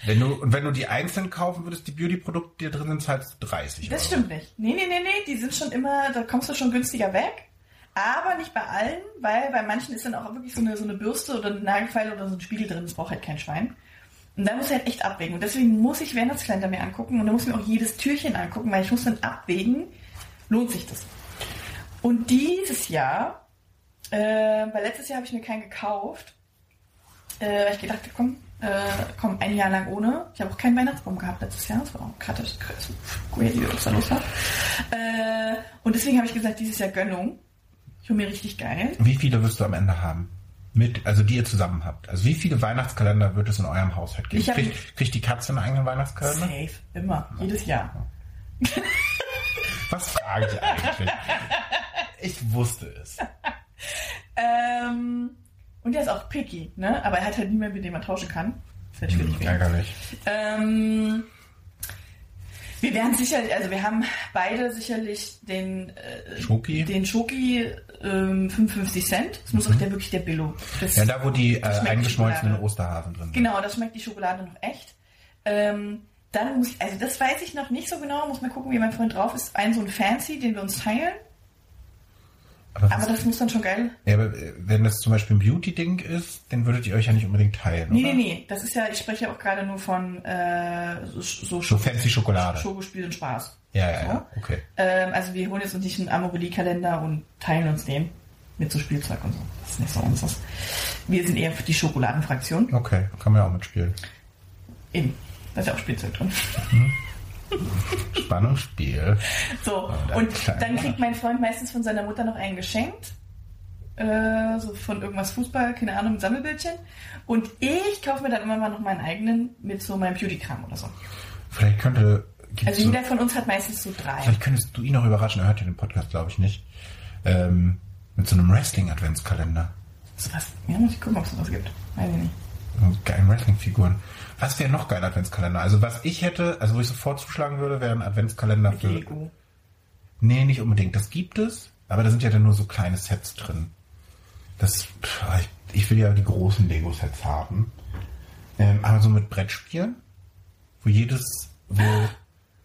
wenn, du, wenn du die einzeln kaufen würdest, die Beauty-Produkte, die da drin sind, zahlst du dreißig Euro. Das stimmt nicht. Nee, nee, nee, nee, die sind schon immer, da kommst du schon günstiger weg. Aber nicht bei allen, weil bei manchen ist dann auch wirklich so eine, so eine Bürste oder ein Nagelfeil oder so ein Spiegel drin, das braucht halt kein Schwein. Und da muss ich halt echt abwägen. Und deswegen muss ich Weihnachtskalender mir angucken und dann muss ich mir auch jedes Türchen angucken, weil ich muss dann abwägen, lohnt sich das. Und dieses Jahr, äh, weil letztes Jahr habe ich mir keinen gekauft, äh, weil ich gedacht habe, komm, äh, komm, ein Jahr lang ohne. Ich habe auch keinen Weihnachtsbaum gehabt letztes Jahr. Das war auch gerade das was da los war. Äh, und deswegen habe ich gesagt, dieses Jahr Gönnung. Ich hole mir richtig geil. Wie viele wirst du am Ende haben? Mit, also die ihr zusammen habt. Also wie viele Weihnachtskalender wird es in eurem Haushalt geben? Kriegt, kriegt die Katze einen eigenen Weihnachtskalender? Safe, immer, ja. Jedes Jahr. Was frage ich eigentlich? Ich wusste es. ähm, und der ist auch picky, ne? Aber er hat halt niemanden, mit dem man tauschen kann. Das ist halt schwierig. Hm, ärgerlich. Ähm, wir werden sicherlich, also wir haben beide sicherlich den äh, Schoki, den Schoki ähm, fünfundfünfzig Cent. Das muss mhm. auch der wirklich der Billo. Das, ja, da wo die äh, eingeschmolzenen Osterhasen drin sind. Genau, das schmeckt die Schokolade noch echt. Ähm, dann muss ich, also das weiß ich noch nicht so genau, muss mal gucken, wie mein Freund drauf ist. Ein so ein Fancy, den wir uns teilen. Aber, aber das muss dann schon geil. Ja, aber wenn das zum Beispiel ein Beauty-Ding ist, dann würdet ihr euch ja nicht unbedingt teilen, nee, oder? Nee, nee, das ist ja, ich spreche ja auch gerade nur von äh, so, so, so fancy Schokolade. Schokospiel und Spaß. Ja, ja, so. Ja, okay. Ähm, also wir holen jetzt uns nicht einen Amorelie-Kalender und teilen uns den mit so Spielzeug und so. Das ist nicht so unseres. Wir sind eher für die Schokoladenfraktion. Okay, kann man ja auch mitspielen. Eben, da ist ja auch Spielzeug drin. Mhm. Spannungsspiel. So, oh, und dann kriegt mein Freund meistens von seiner Mutter noch einen geschenkt. Äh, so von irgendwas Fußball, keine Ahnung, ein Sammelbildchen. Und ich kaufe mir dann immer mal noch meinen eigenen mit so meinem Beauty-Kram oder so. Vielleicht könnte. Also jeder so, von uns hat meistens so drei. Vielleicht könntest du ihn noch überraschen, er hört ja den Podcast, glaube ich, nicht. Ähm, mit so einem Wrestling-Adventskalender. So was? Ja, muss ich gucken, ob es sowas gibt. Weiß ich nicht. Geilen Wrestling-Figuren. Was wäre noch geil, Adventskalender? Also was ich hätte, also wo ich sofort zuschlagen würde, wäre ein Adventskalender mit für... Lego. Nee, nicht unbedingt. Das gibt es, aber da sind ja dann nur so kleine Sets drin. Das, pff, ich, ich will ja die großen Lego-Sets haben. Ähm, aber so mit Brettspielen, wo jedes... Wo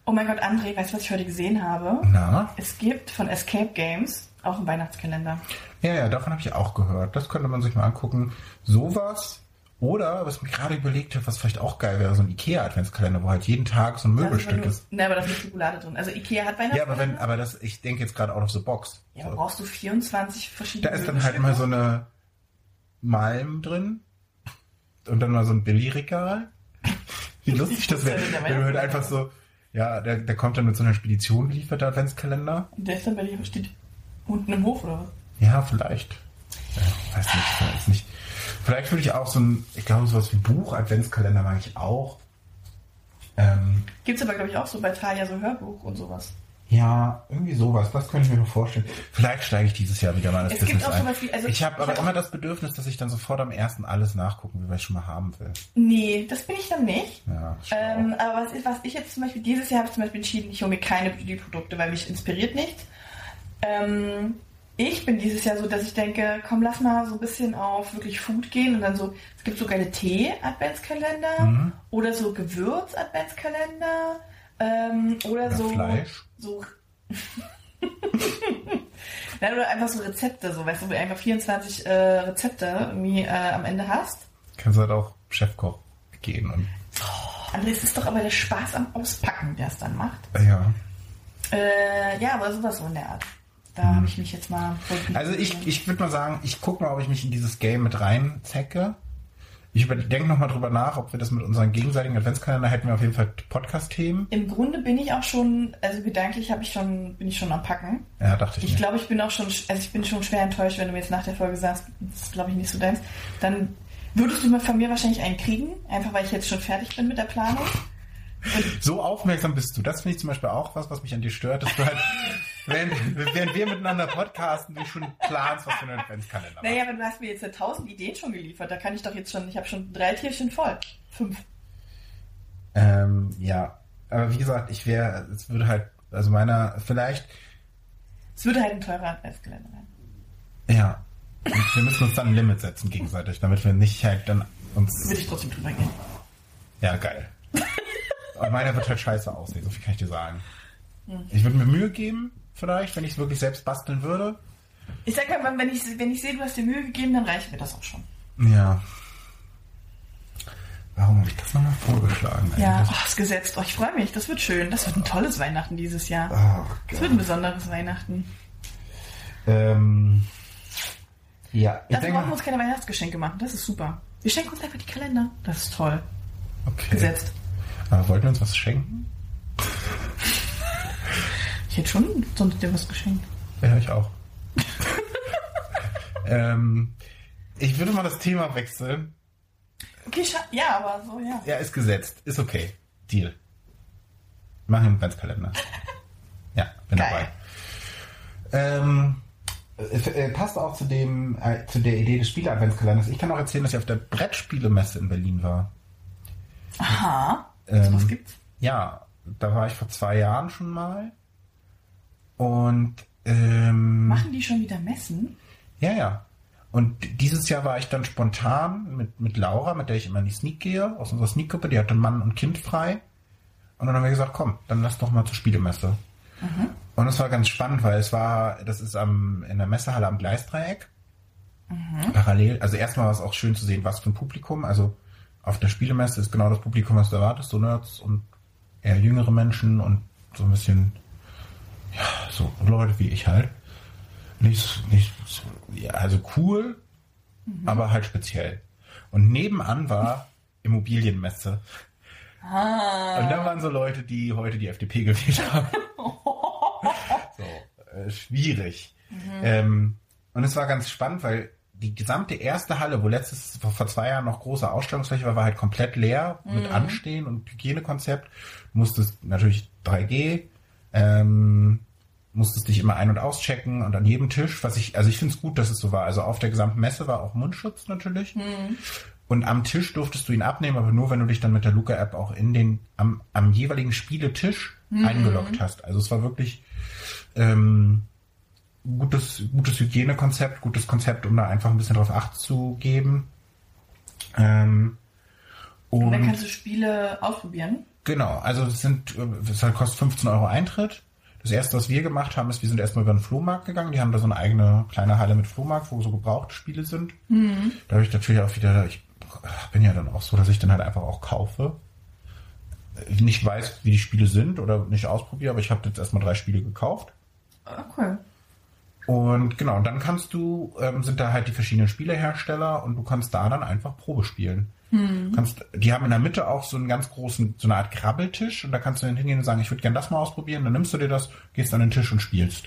oh mein Gott, André, weißt du, was ich heute gesehen habe? Na? Es gibt von Escape Games auch einen Weihnachtskalender. Ja, ja, davon habe ich auch gehört. Das könnte man sich mal angucken. Sowas... Oder, was ich mir gerade überlegt habe, was vielleicht auch geil wäre, so ein Ikea-Adventskalender, wo halt jeden Tag so ein Möbelstück ist. ist. Ne, aber da ist Schokolade drin. Also Ikea hat Weihnachten. Ja, aber wenn, aber das, ich denke jetzt gerade out of the box. Ja, aber so. Brauchst du vierundzwanzig verschiedene. Da ist dann halt immer so eine Malm drin und dann mal so ein Billy-Regal. Wie lustig das wäre. Wenn du halt einfach so, ja, der, der kommt dann mit so einer Spedition geliefert, der Adventskalender. Und der ist dann bei dir, steht unten im Hof, oder was? Ja, vielleicht. Ja, weiß nicht, ich weiß nicht. Vielleicht würde ich auch so ein, ich glaube, sowas wie Buch-Adventskalender mag ich auch. Ähm, Gibt es aber, glaube ich, auch so bei Thalia so Hörbuch und sowas. Ja, irgendwie sowas. Das könnte ich mir noch vorstellen. Vielleicht steige ich dieses Jahr wieder mal das es Business gibt auch ein. Sowas wie, also ich habe aber hab immer das Bedürfnis, dass ich dann sofort am ersten alles nachgucken will, weil ich schon mal haben will. Nee, das bin ich dann nicht. Ja, ähm, aber was, was ich jetzt zum Beispiel, dieses Jahr habe ich zum Beispiel entschieden, ich hole mir keine Beauty-Produkte, weil mich inspiriert nichts. Ähm... Ich bin dieses Jahr so, dass ich denke, komm, lass mal so ein bisschen auf wirklich Food gehen und dann so, es gibt so geile Tee-Adventskalender mhm. oder so Gewürz-Adventskalender ähm, oder, oder so... Fleisch. So Nein, oder einfach so Rezepte, so, weißt du, wo du einfach vierundzwanzig äh, Rezepte irgendwie äh, am Ende hast. Kannst du halt auch Chefkoch gehen. Und oh, André, es ist doch aber der Spaß am Auspacken, der es dann macht. Ja. Äh, ja, aber sowas so in der Art. Da hm. habe ich mich jetzt mal... Also ich, ich würde mal sagen, ich gucke mal, ob ich mich in dieses Game mit reinzecke. Ich denke nochmal drüber nach, ob wir das mit unseren gegenseitigen Adventskalender hätten. Wir auf jeden Fall Podcast-Themen. Im Grunde bin ich auch schon, also gedanklich habe ich schon, bin ich schon am Packen. Ja, dachte ich. Ich glaube, ich bin auch schon, also ich bin schon schwer enttäuscht, wenn du mir jetzt nach der Folge sagst, das ist glaube ich nicht so deins. Dann würdest du von mir wahrscheinlich einen kriegen, einfach weil ich jetzt schon fertig bin mit der Planung. Und so aufmerksam bist du. Das finde ich zum Beispiel auch was, was mich an dir stört, dass du halt, wenn, während wir miteinander podcasten, du schon planst, was für einen Adventskalender. Naja, aber du hast mir jetzt ja tausend Ideen schon geliefert. Da kann ich doch jetzt schon, ich habe schon drei Tierchen voll. Fünf. Ähm, ja. Aber wie gesagt, ich wäre, es würde halt, also meiner, vielleicht... Es würde halt ein teurer Adventskalender werden. Ja. Und wir müssen uns dann ein Limit setzen gegenseitig, damit wir nicht halt dann uns... Würde ich trotzdem drüber gehen. Ja, geil. Und meiner wird halt scheiße aussehen, so viel kann ich dir sagen. Hm. Ich würde mir Mühe geben, vielleicht, wenn ich es wirklich selbst basteln würde. Ich sag mal, wenn ich, wenn ich sehe, du hast dir Mühe gegeben, dann reicht mir das auch schon. Ja. Warum habe ich das nochmal vorgeschlagen? Eigentlich? Ja, oh, das Gesetz. Oh, ich freue mich, das wird schön. Das wird ein tolles Weihnachten dieses Jahr. Oh, das wird ein besonderes Weihnachten. Ähm, ja. Ich Dafür brauchen wir uns keine Weihnachtsgeschenke machen, das ist super. Wir schenken uns einfach die Kalender, das ist toll. Okay. Gesetzt. Aber wollten wir uns was schenken? Ich hätte schon sonst dir was geschenkt. Ja, ich auch. ähm, ich würde mal das Thema wechseln. Okay, scha- ja, aber so, ja. Ja, ist gesetzt. Ist okay. Deal. Machen wir einen Adventskalender. Ja, bin geil. Dabei. Ähm, äh, passt auch zu, dem, äh, zu der Idee des Spiele-Adventskalenders. Ich kann auch erzählen, dass ich auf der Brettspielemesse in Berlin war. Aha. Ähm, was gibt's? Ja, da war ich vor zwei Jahren schon mal. Und ähm, machen die schon wieder Messen? Ja, ja. Und dieses Jahr war ich dann spontan mit, mit Laura, mit der ich immer in die Sneak gehe, aus unserer Sneak-Gruppe, die hat dann Mann und Kind frei. Und dann haben wir gesagt, komm, dann lass doch mal zur Spielemesse. Mhm. Und es war ganz spannend, weil es war, das ist am in der Messehalle am Gleisdreieck. Mhm. Parallel, also erstmal war es auch schön zu sehen, was für ein Publikum, also auf der Spielemesse ist genau das Publikum, was du erwartest, so Nerds und eher jüngere Menschen und so ein bisschen, ja, so Leute wie ich halt. Nicht, nicht so, ja, also cool, mhm. aber halt speziell. Und nebenan war Immobilienmesse. Ah. Und da waren so Leute, die heute die F D P gewählt haben. so, äh, schwierig. Mhm. Ähm, und es war ganz spannend, weil die gesamte erste Halle, wo letztes vor zwei Jahren noch große Ausstellungsfläche war, war halt komplett leer mhm. mit Anstehen und Hygienekonzept. Du musstest natürlich drei G, ähm, musstest dich immer ein- und auschecken und an jedem Tisch, was ich, also ich finde es gut, dass es so war. Also auf der gesamten Messe war auch Mundschutz natürlich. Mhm. Und am Tisch durftest du ihn abnehmen, aber nur wenn du dich dann mit der Luca-App auch in den, am, am jeweiligen Spieletisch mhm. eingeloggt hast. Also es war wirklich, ähm, Gutes, gutes Hygienekonzept, gutes Konzept, um da einfach ein bisschen drauf Acht zu geben. Ähm, und, und dann kannst du Spiele ausprobieren? Genau, also es sind, es halt kostet fünfzehn Euro Eintritt. Das erste, was wir gemacht haben, ist, wir sind erstmal über den Flohmarkt gegangen. Die haben da so eine eigene kleine Halle mit Flohmarkt, wo so gebrauchte Spiele sind. Mhm. Da habe ich natürlich auch wieder, ich bin ja dann auch so, dass ich dann halt einfach auch kaufe. Nicht weiß, wie die Spiele sind oder nicht ausprobiere, aber ich habe jetzt erstmal drei Spiele gekauft. Okay. Und genau, und dann kannst du, ähm, sind da halt die verschiedenen Spielehersteller und du kannst da dann einfach Probe spielen. Mhm. Kannst, die haben in der Mitte auch so einen ganz großen, so eine Art Krabbeltisch und da kannst du dann hingehen und sagen, ich würde gerne das mal ausprobieren, dann nimmst du dir das, gehst an den Tisch und spielst.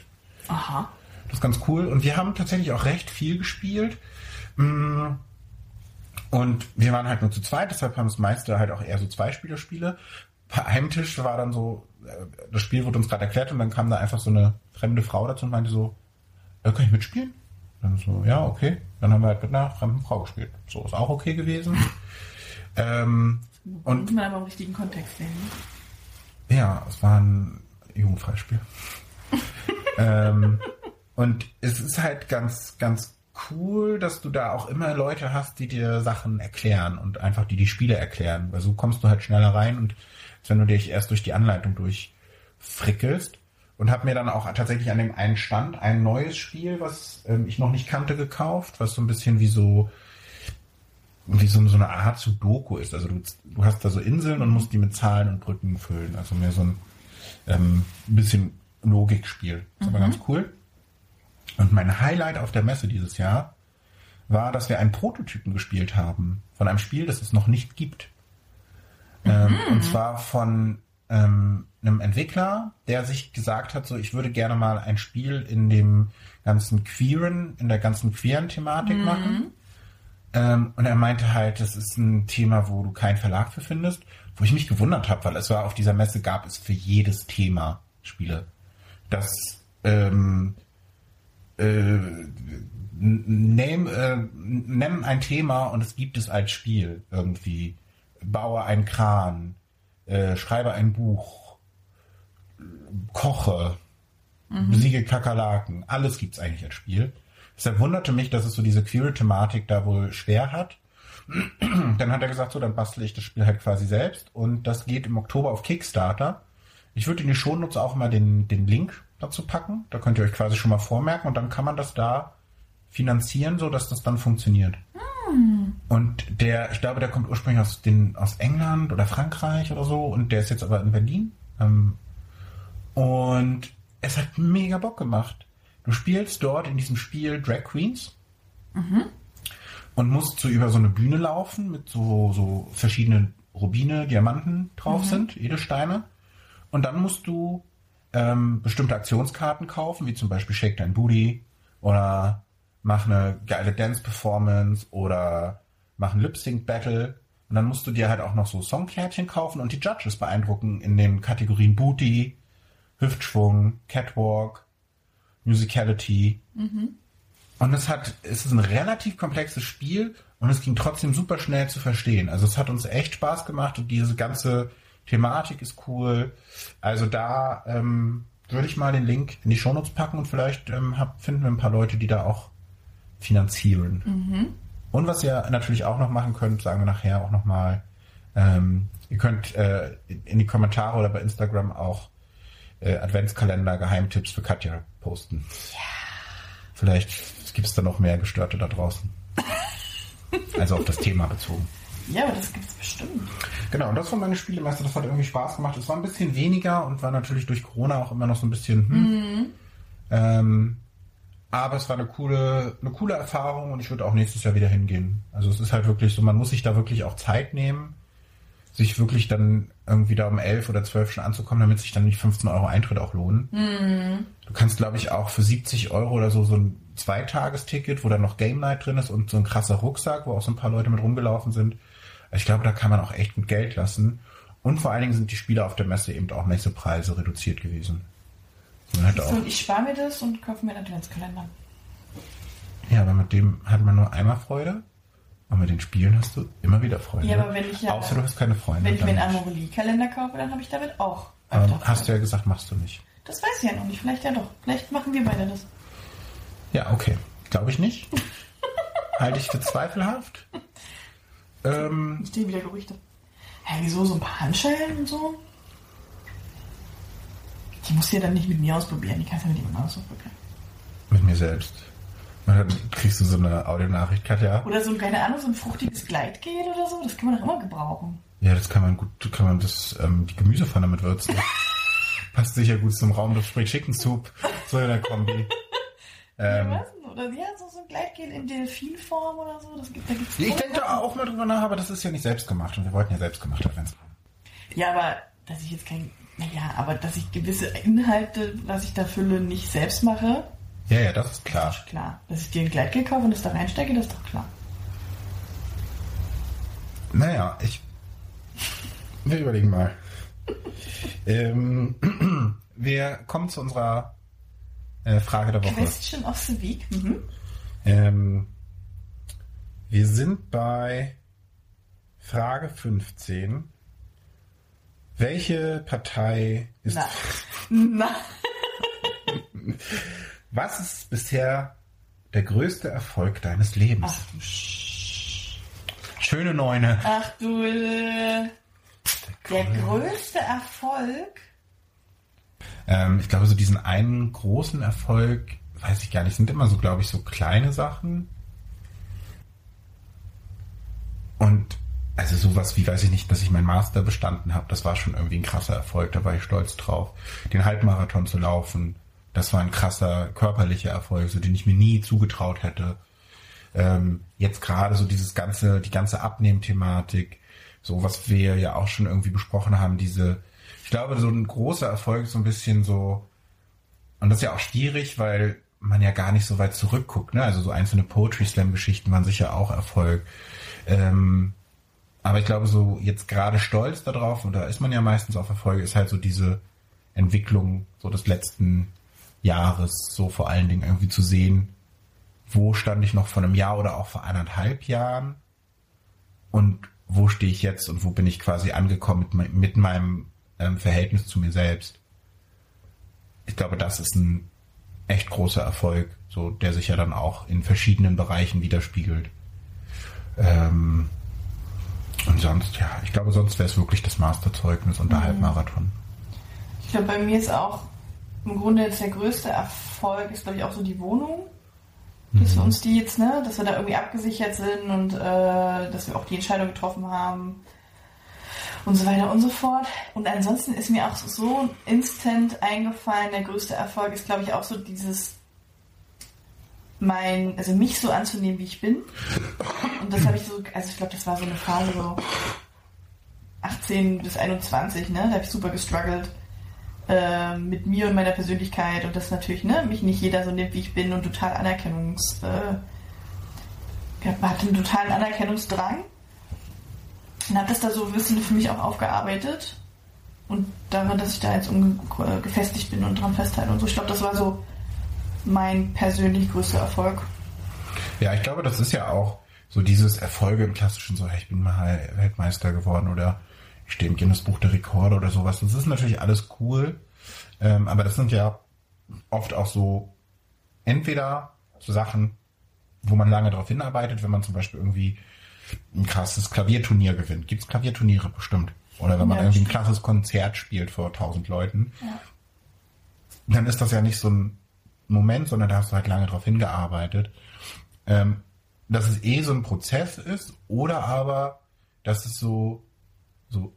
Aha. Das ist ganz cool. Und wir haben tatsächlich auch recht viel gespielt. Und wir waren halt nur zu zweit, deshalb haben das meiste halt auch eher so Zweispieler-Spiele. Bei einem Tisch war dann so, das Spiel wurde uns gerade erklärt und dann kam da einfach so eine fremde Frau dazu und meinte so, da kann ich mitspielen? Dann so, ja, okay. Dann haben wir halt mit einer fremden Frau gespielt. So, ist auch okay gewesen. ähm, und muss man aber im richtigen Kontext sehen. Ja, es war ein Jugendfreispiel. ähm, und es ist halt ganz, ganz cool, dass du da auch immer Leute hast, die dir Sachen erklären und einfach die die Spiele erklären. Weil so kommst du halt schneller rein und wenn du dich erst durch die Anleitung durchfrickelst. Und habe mir dann auch tatsächlich an dem einen Stand ein neues Spiel, was ähm, ich noch nicht kannte, gekauft, was so ein bisschen wie so wie so, so eine Art Sudoku ist. Also du, du hast da so Inseln und musst die mit Zahlen und Brücken füllen. Also mehr so ein ähm, bisschen Logikspiel. Das mhm. war ganz cool. Und mein Highlight auf der Messe dieses Jahr war, dass wir einen Prototypen gespielt haben von einem Spiel, das es noch nicht gibt. Mhm. Ähm, und zwar von ähm, einem Entwickler, der sich gesagt hat, so ich würde gerne mal ein Spiel in dem ganzen queeren, in der ganzen queeren Thematik mhm. machen. Ähm, und er meinte halt, das ist ein Thema, wo du keinen Verlag für findest, wo ich mich gewundert habe, weil es war auf dieser Messe gab es für jedes Thema Spiele. Das ähm, äh, Name, äh, nimm ein Thema und es gibt es als Spiel irgendwie. Baue einen Kran, äh, schreibe ein Buch, koche, mhm. besiege Kakerlaken. Alles gibt's eigentlich als Spiel. Deshalb wunderte mich, dass es so diese Queer-Thematik da wohl schwer hat. Dann hat er gesagt, so, dann bastle ich das Spiel halt quasi selbst. Und das geht im Oktober auf Kickstarter. Ich würde in die Shownotes auch mal den, den Link dazu packen. Da könnt ihr euch quasi schon mal vormerken. Und dann kann man das da finanzieren, so dass das dann funktioniert. Hm. Und der, ich glaube, der kommt ursprünglich aus den, aus England oder Frankreich oder so und der ist jetzt aber in Berlin. Und es hat mega Bock gemacht. Du spielst dort in diesem Spiel Drag Queens mhm. und musst so über so eine Bühne laufen mit so, so verschiedenen Rubine, Diamanten drauf mhm. sind, Edelsteine. Und dann musst du ähm, bestimmte Aktionskarten kaufen, wie zum Beispiel Shake Dein Booty oder mach eine geile Dance-Performance oder mach ein Lip-Sync-Battle. Und dann musst du dir halt auch noch so Songkärtchen kaufen und die Judges beeindrucken in den Kategorien Booty, Hüftschwung, Catwalk, Musicality. Mhm. Und es hat, es ist ein relativ komplexes Spiel und es ging trotzdem super schnell zu verstehen. Also es hat uns echt Spaß gemacht und diese ganze Thematik ist cool. Also da ähm, würde ich mal den Link in die Shownotes packen und vielleicht ähm, hab, finden wir ein paar Leute, die da auch finanzieren. Mhm. Und was ihr natürlich auch noch machen könnt, sagen wir nachher auch nochmal, ähm, ihr könnt äh, in die Kommentare oder bei Instagram auch äh, Adventskalender, Geheimtipps für Katja posten. Ja. Vielleicht gibt es da noch mehr Gestörte da draußen. Also auf das Thema bezogen. Ja, aber das gibt's bestimmt. Genau, und das von meine Spielemesse, das hat irgendwie Spaß gemacht. Es war ein bisschen weniger und war natürlich durch Corona auch immer noch so ein bisschen hm. Mhm. Ähm, aber es war eine coole, eine coole Erfahrung und ich würde auch nächstes Jahr wieder hingehen. Also es ist halt wirklich so, man muss sich da wirklich auch Zeit nehmen, sich wirklich dann irgendwie da um elf oder zwölf schon anzukommen, damit sich dann die fünfzehn Euro Eintritt auch lohnen. Mhm. Du kannst, glaube ich, auch für siebzig Euro oder so so ein Zweitagesticket, wo dann noch Game Night drin ist und so ein krasser Rucksack, wo auch so ein paar Leute mit rumgelaufen sind. Ich glaube, da kann man auch echt gut Geld lassen. Und vor allen Dingen sind die Spiele auf der Messe eben auch Messepreise reduziert gewesen. Halt so, ich spare mir das und kaufe mir einen Adventskalender. Ja, aber mit dem hat man nur einmal Freude und mit den Spielen hast du immer wieder Freude. Ja, aber wenn ich ja, außer du hast keine Freunde. Wenn ich mir einen Amorelie-Kalender kaufe, dann habe ich damit auch. Ähm, hast du ja gesagt, machst du nicht. Das weiß ich ja noch nicht. Vielleicht ja doch. Vielleicht machen wir beide das. Ja, okay. Glaube ich nicht. Halte ich für zweifelhaft. ähm, ich stehe wieder Gerüchte. Hä, ja, wieso so ein paar Handschellen und so? Die musst du ja dann nicht mit mir ausprobieren. Die kannst du ja mit jemand anders ausprobieren. Mit mir selbst. Und dann kriegst du so eine Audionachricht, Katja. Oder so, keine Ahnung, so ein fruchtiges Gleitgel oder so. Das kann man doch immer gebrauchen. Ja, das kann man gut, kann man das, ähm, die Gemüsepfanne mit würzen. Passt sicher gut zum Raum, das spricht Chicken Soup. So in der Kombi. ähm, ja, was denn? Oder ja, so, so ein Gleitgel in Delfinform oder so. Das gibt, da gibt's ich denke da auch mal drüber nach, aber das ist ja nicht selbstgemacht. Und wir wollten ja selbstgemacht Advents haben. Ja, aber dass ich jetzt kein... Naja, aber dass ich gewisse Inhalte, was ich da fülle, nicht selbst mache. Ja, ja, das ist klar. Das ist klar. Dass ich dir ein Gleitgel kaufe und das da reinstecke, das ist doch klar. Naja, ich... Wir überlegen mal. ähm, wir kommen zu unserer äh, Frage der Woche. Question of the Week. Mhm. Ähm, wir sind bei Frage fünfzehn. Welche Partei ist... Nein. Nein. Was ist bisher der größte Erfolg deines Lebens? Ach du Sch... Schöne Neune. Ach du... Der, der größte Erfolg... Ähm, ich glaube, so diesen einen großen Erfolg, weiß ich gar nicht, sind immer so, glaube ich, so kleine Sachen. Und also sowas wie, weiß ich nicht, dass ich meinen Master bestanden habe, das war schon irgendwie ein krasser Erfolg, da war ich stolz drauf. Den Halbmarathon zu laufen, das war ein krasser körperlicher Erfolg, so den ich mir nie zugetraut hätte. Ähm, jetzt gerade so dieses ganze, die ganze Abnehmthematik, so was wir ja auch schon irgendwie besprochen haben, diese, ich glaube, so ein großer Erfolg ist so ein bisschen so, und das ist ja auch schwierig, weil man ja gar nicht so weit zurückguckt, ne? Also so einzelne Poetry Slam Geschichten waren sicher auch Erfolg. Ähm, aber ich glaube, so jetzt gerade stolz darauf, und da ist man ja meistens auf Erfolge, ist halt so diese Entwicklung so des letzten Jahres, so vor allen Dingen irgendwie zu sehen, wo stand ich noch vor einem Jahr oder auch vor eineinhalb Jahren und wo stehe ich jetzt und wo bin ich quasi angekommen mit, mein, mit meinem ähm, Verhältnis zu mir selbst. Ich glaube, das ist ein echt großer Erfolg, so der sich ja dann auch in verschiedenen Bereichen widerspiegelt. Ähm, und sonst, ja, ich glaube, sonst wäre es wirklich das Masterzeugnis und der mhm. Halbmarathon. Ich glaube, bei mir ist auch im Grunde jetzt der größte Erfolg, ist, glaube ich, auch so die Wohnung. Dass wir uns die jetzt, ne, dass wir da irgendwie abgesichert sind und äh, dass wir auch die Entscheidung getroffen haben und so weiter und so fort. Und ansonsten ist mir auch so instant eingefallen, der größte Erfolg ist, glaube ich, auch so dieses, mein, also mich so anzunehmen, wie ich bin. Und das habe ich so, also ich glaube, das war so eine Phase so achtzehn bis einundzwanzig, ne, da habe ich super gestruggelt mit mir und meiner Persönlichkeit und das natürlich, ne, mich nicht jeder so nimmt, wie ich bin und total Anerkennungs... Äh, hatte einen totalen Anerkennungsdrang und habe das da so ein bisschen für mich auch aufgearbeitet und daran, dass ich da jetzt umge- gefestigt bin und dran festhalte und so. Ich glaube, das war so mein persönlich größter Erfolg. Ja, ich glaube, das ist ja auch so dieses Erfolge im klassischen, so ich bin mal Weltmeister geworden oder ich stehe im Guinness-Buch der Rekorde oder sowas. Das ist natürlich alles cool, ähm, aber das sind ja oft auch so entweder so Sachen, wo man lange darauf hinarbeitet, wenn man zum Beispiel irgendwie ein krasses Klavierturnier gewinnt. Gibt es Klavierturniere bestimmt? Oder wenn man ja, irgendwie ein krasses Konzert spielt vor tausend Leuten, ja. Dann ist das ja nicht so ein Moment, sondern da hast du halt lange darauf hingearbeitet. Ähm, dass es eh so ein Prozess ist oder aber, dass es so so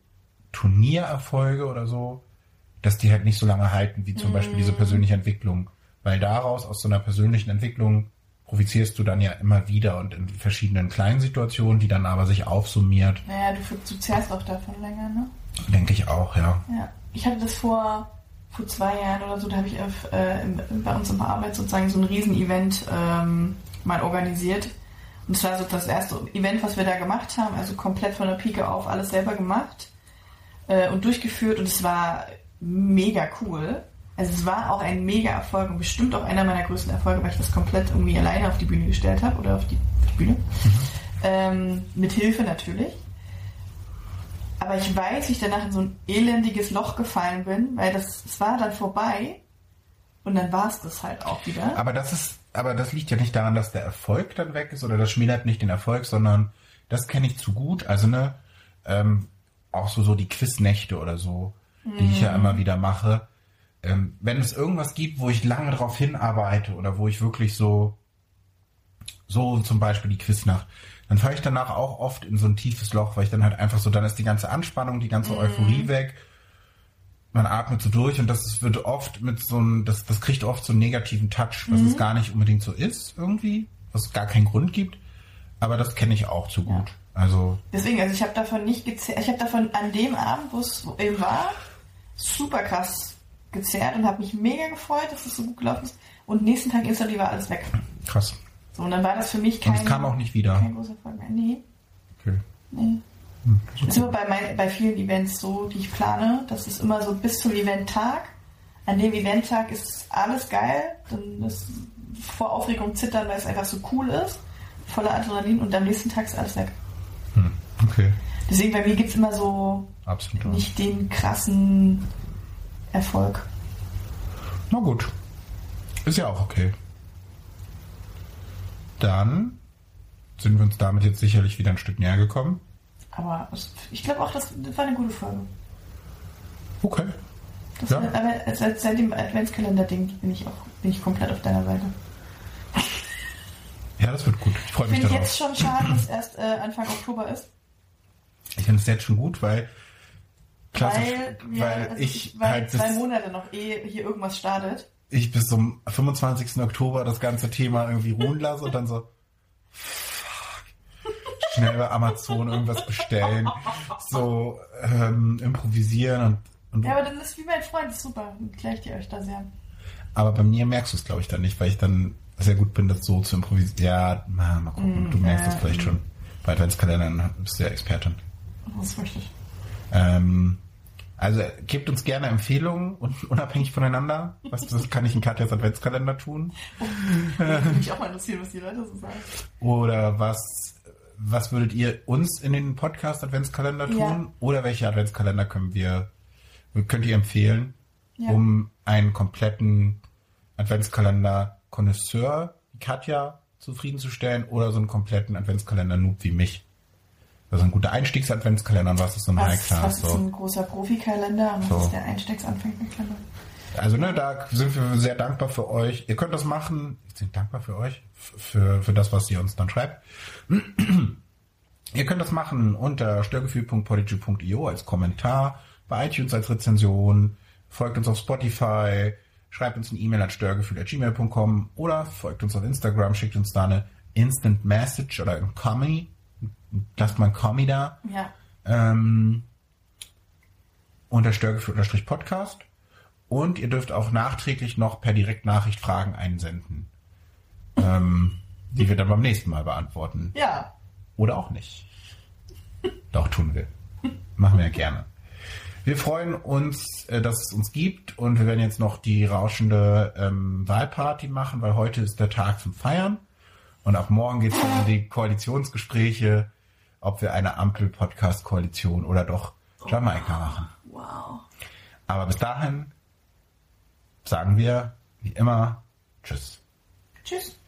Turniererfolge oder so, dass die halt nicht so lange halten wie zum mm. Beispiel diese persönliche Entwicklung. Weil daraus, aus so einer persönlichen Entwicklung, profitierst du dann ja immer wieder und in verschiedenen kleinen Situationen, die dann aber sich aufsummiert. Naja, du, du zehrst auch davon länger, ne? Denke ich auch, ja. Ja. Ich hatte das vor, vor zwei Jahren oder so, da habe ich auf, äh, bei uns in der Arbeit sozusagen so ein Riesenevent ähm, mal organisiert. Und das war so das erste Event, was wir da gemacht haben, also komplett von der Pike auf, alles selber gemacht äh, und durchgeführt und es war mega cool. Also es war auch ein mega Erfolg und bestimmt auch einer meiner größten Erfolge, weil ich das komplett irgendwie alleine auf die Bühne gestellt habe oder auf die, auf die Bühne. Mhm. Ähm, mit Hilfe natürlich. Aber ich weiß, wie ich danach in so ein elendiges Loch gefallen bin, weil das, das war dann vorbei und dann war es das halt auch wieder. Aber das ist Aber das liegt ja nicht daran, dass der Erfolg dann weg ist oder das schmälert nicht den Erfolg, sondern das kenne ich zu gut. Also ne, ähm, auch so, so die Quiznächte oder so, mm. die ich ja immer wieder mache. Ähm, wenn es irgendwas gibt, wo ich lange drauf hinarbeite oder wo ich wirklich so, so zum Beispiel die Quiznacht, dann falle ich danach auch oft in so ein tiefes Loch, weil ich dann halt einfach so, dann ist die ganze Anspannung, die ganze mm. Euphorie weg. Man atmet so durch und das wird oft mit so einem, das, das kriegt oft so einen negativen Touch, was mhm. es gar nicht unbedingt so ist irgendwie, was es gar keinen Grund gibt. Aber das kenne ich auch zu gut. Ja. Also deswegen, also ich habe davon nicht gezerrt, ich habe davon an dem Abend, wo es eben war, super krass gezerrt und habe mich mega gefreut, dass es so gut gelaufen ist. Und nächsten Tag instantly war alles weg. Krass. So, und dann war das für mich kein... Und es kam auch nicht wieder. Kein großer Erfolg mehr. Nee. Okay. Nee. Das ist immer bei, mein, bei vielen Events so, die ich plane. Das ist immer so bis zum Eventtag. An dem Eventtag ist alles geil. Dann ist vor Aufregung zittern, weil es einfach so cool ist. Voller Adrenalin. Und am nächsten Tag ist alles weg. Hm, okay. Deswegen bei mir gibt es immer so absolut nicht den krassen Erfolg. Na gut. Ist ja auch okay. Dann sind wir uns damit jetzt sicherlich wieder ein Stück näher gekommen. Aber ich glaube auch, das war eine gute Folge. Okay. Das ja. war, aber seit, seit dem Adventskalender-Ding bin ich auch bin ich komplett auf deiner Seite. Ja, das wird gut. Ich freue mich darauf. Ich finde jetzt schon schade, dass es erst äh, Anfang Oktober ist. Ich finde es jetzt schon gut, weil klassisch, weil, ja, weil also ich weil halt zwei bis, Monate noch eh hier irgendwas startet. Ich bis zum fünfundzwanzigsten Oktober das ganze Thema irgendwie ruhen lasse und dann so fuck, schnell bei Amazon irgendwas bestellen, so ähm, improvisieren und, und ja, aber dann ist wie mein Freund, ist super, dann gleicht ihr euch da sehr. Aber bei mir merkst du es, glaube ich, dann nicht, weil ich dann sehr gut bin, das so zu improvisieren. Ja, mal, mal gucken, mm, du merkst es äh, vielleicht mm. schon. Bei Adventskalendern bist du ja Expertin. Das ist richtig. Ähm, also gebt uns gerne Empfehlungen, und unabhängig voneinander. Was, was kann ich in Katjas Adventskalender tun? Oh, das würde mich auch mal interessieren, was die Leute so sagen. Oder was, was würdet ihr uns in den Podcast Adventskalender tun? Ja. Oder welche Adventskalender können wir, könnt ihr empfehlen, ja. um einen kompletten Adventskalender-Konnoisseur wie Katja zufriedenzustellen oder so einen kompletten Adventskalender-Noob wie mich? Also ein guter Einstiegs-Adventskalender, was ist so ein High-Class? Das ist so ein großer Profikalender, und so. Das ist der Einstiegsanfängerkalender. Also ne, da sind wir sehr dankbar für euch. Ihr könnt das machen. Wir sind dankbar für euch, für, für das, was ihr uns dann schreibt. Ihr könnt das machen unter störgefühl punkt podigy punkt io als Kommentar, bei iTunes als Rezension, folgt uns auf Spotify, schreibt uns eine E-Mail an störgefühl at gmail punkt com oder folgt uns auf Instagram, schickt uns da eine Instant Message oder ein Kommi. Lasst mal ein Kommi da. Ja. Ähm, unter Störgefühl-Podcast. Und ihr dürft auch nachträglich noch per Direktnachricht Fragen einsenden. ähm, die wir dann beim nächsten Mal beantworten. Ja. Oder auch nicht. Doch, tun wir. Machen wir ja gerne. Wir freuen uns, dass es uns gibt, und wir werden jetzt noch die rauschende ähm, Wahlparty machen, weil heute ist der Tag zum Feiern. Und ab morgen geht es um die Koalitionsgespräche, ob wir eine Ampel-Podcast-Koalition oder doch Jamaika machen. Wow. Aber bis dahin sagen wir, wie immer, tschüss. Tschüss.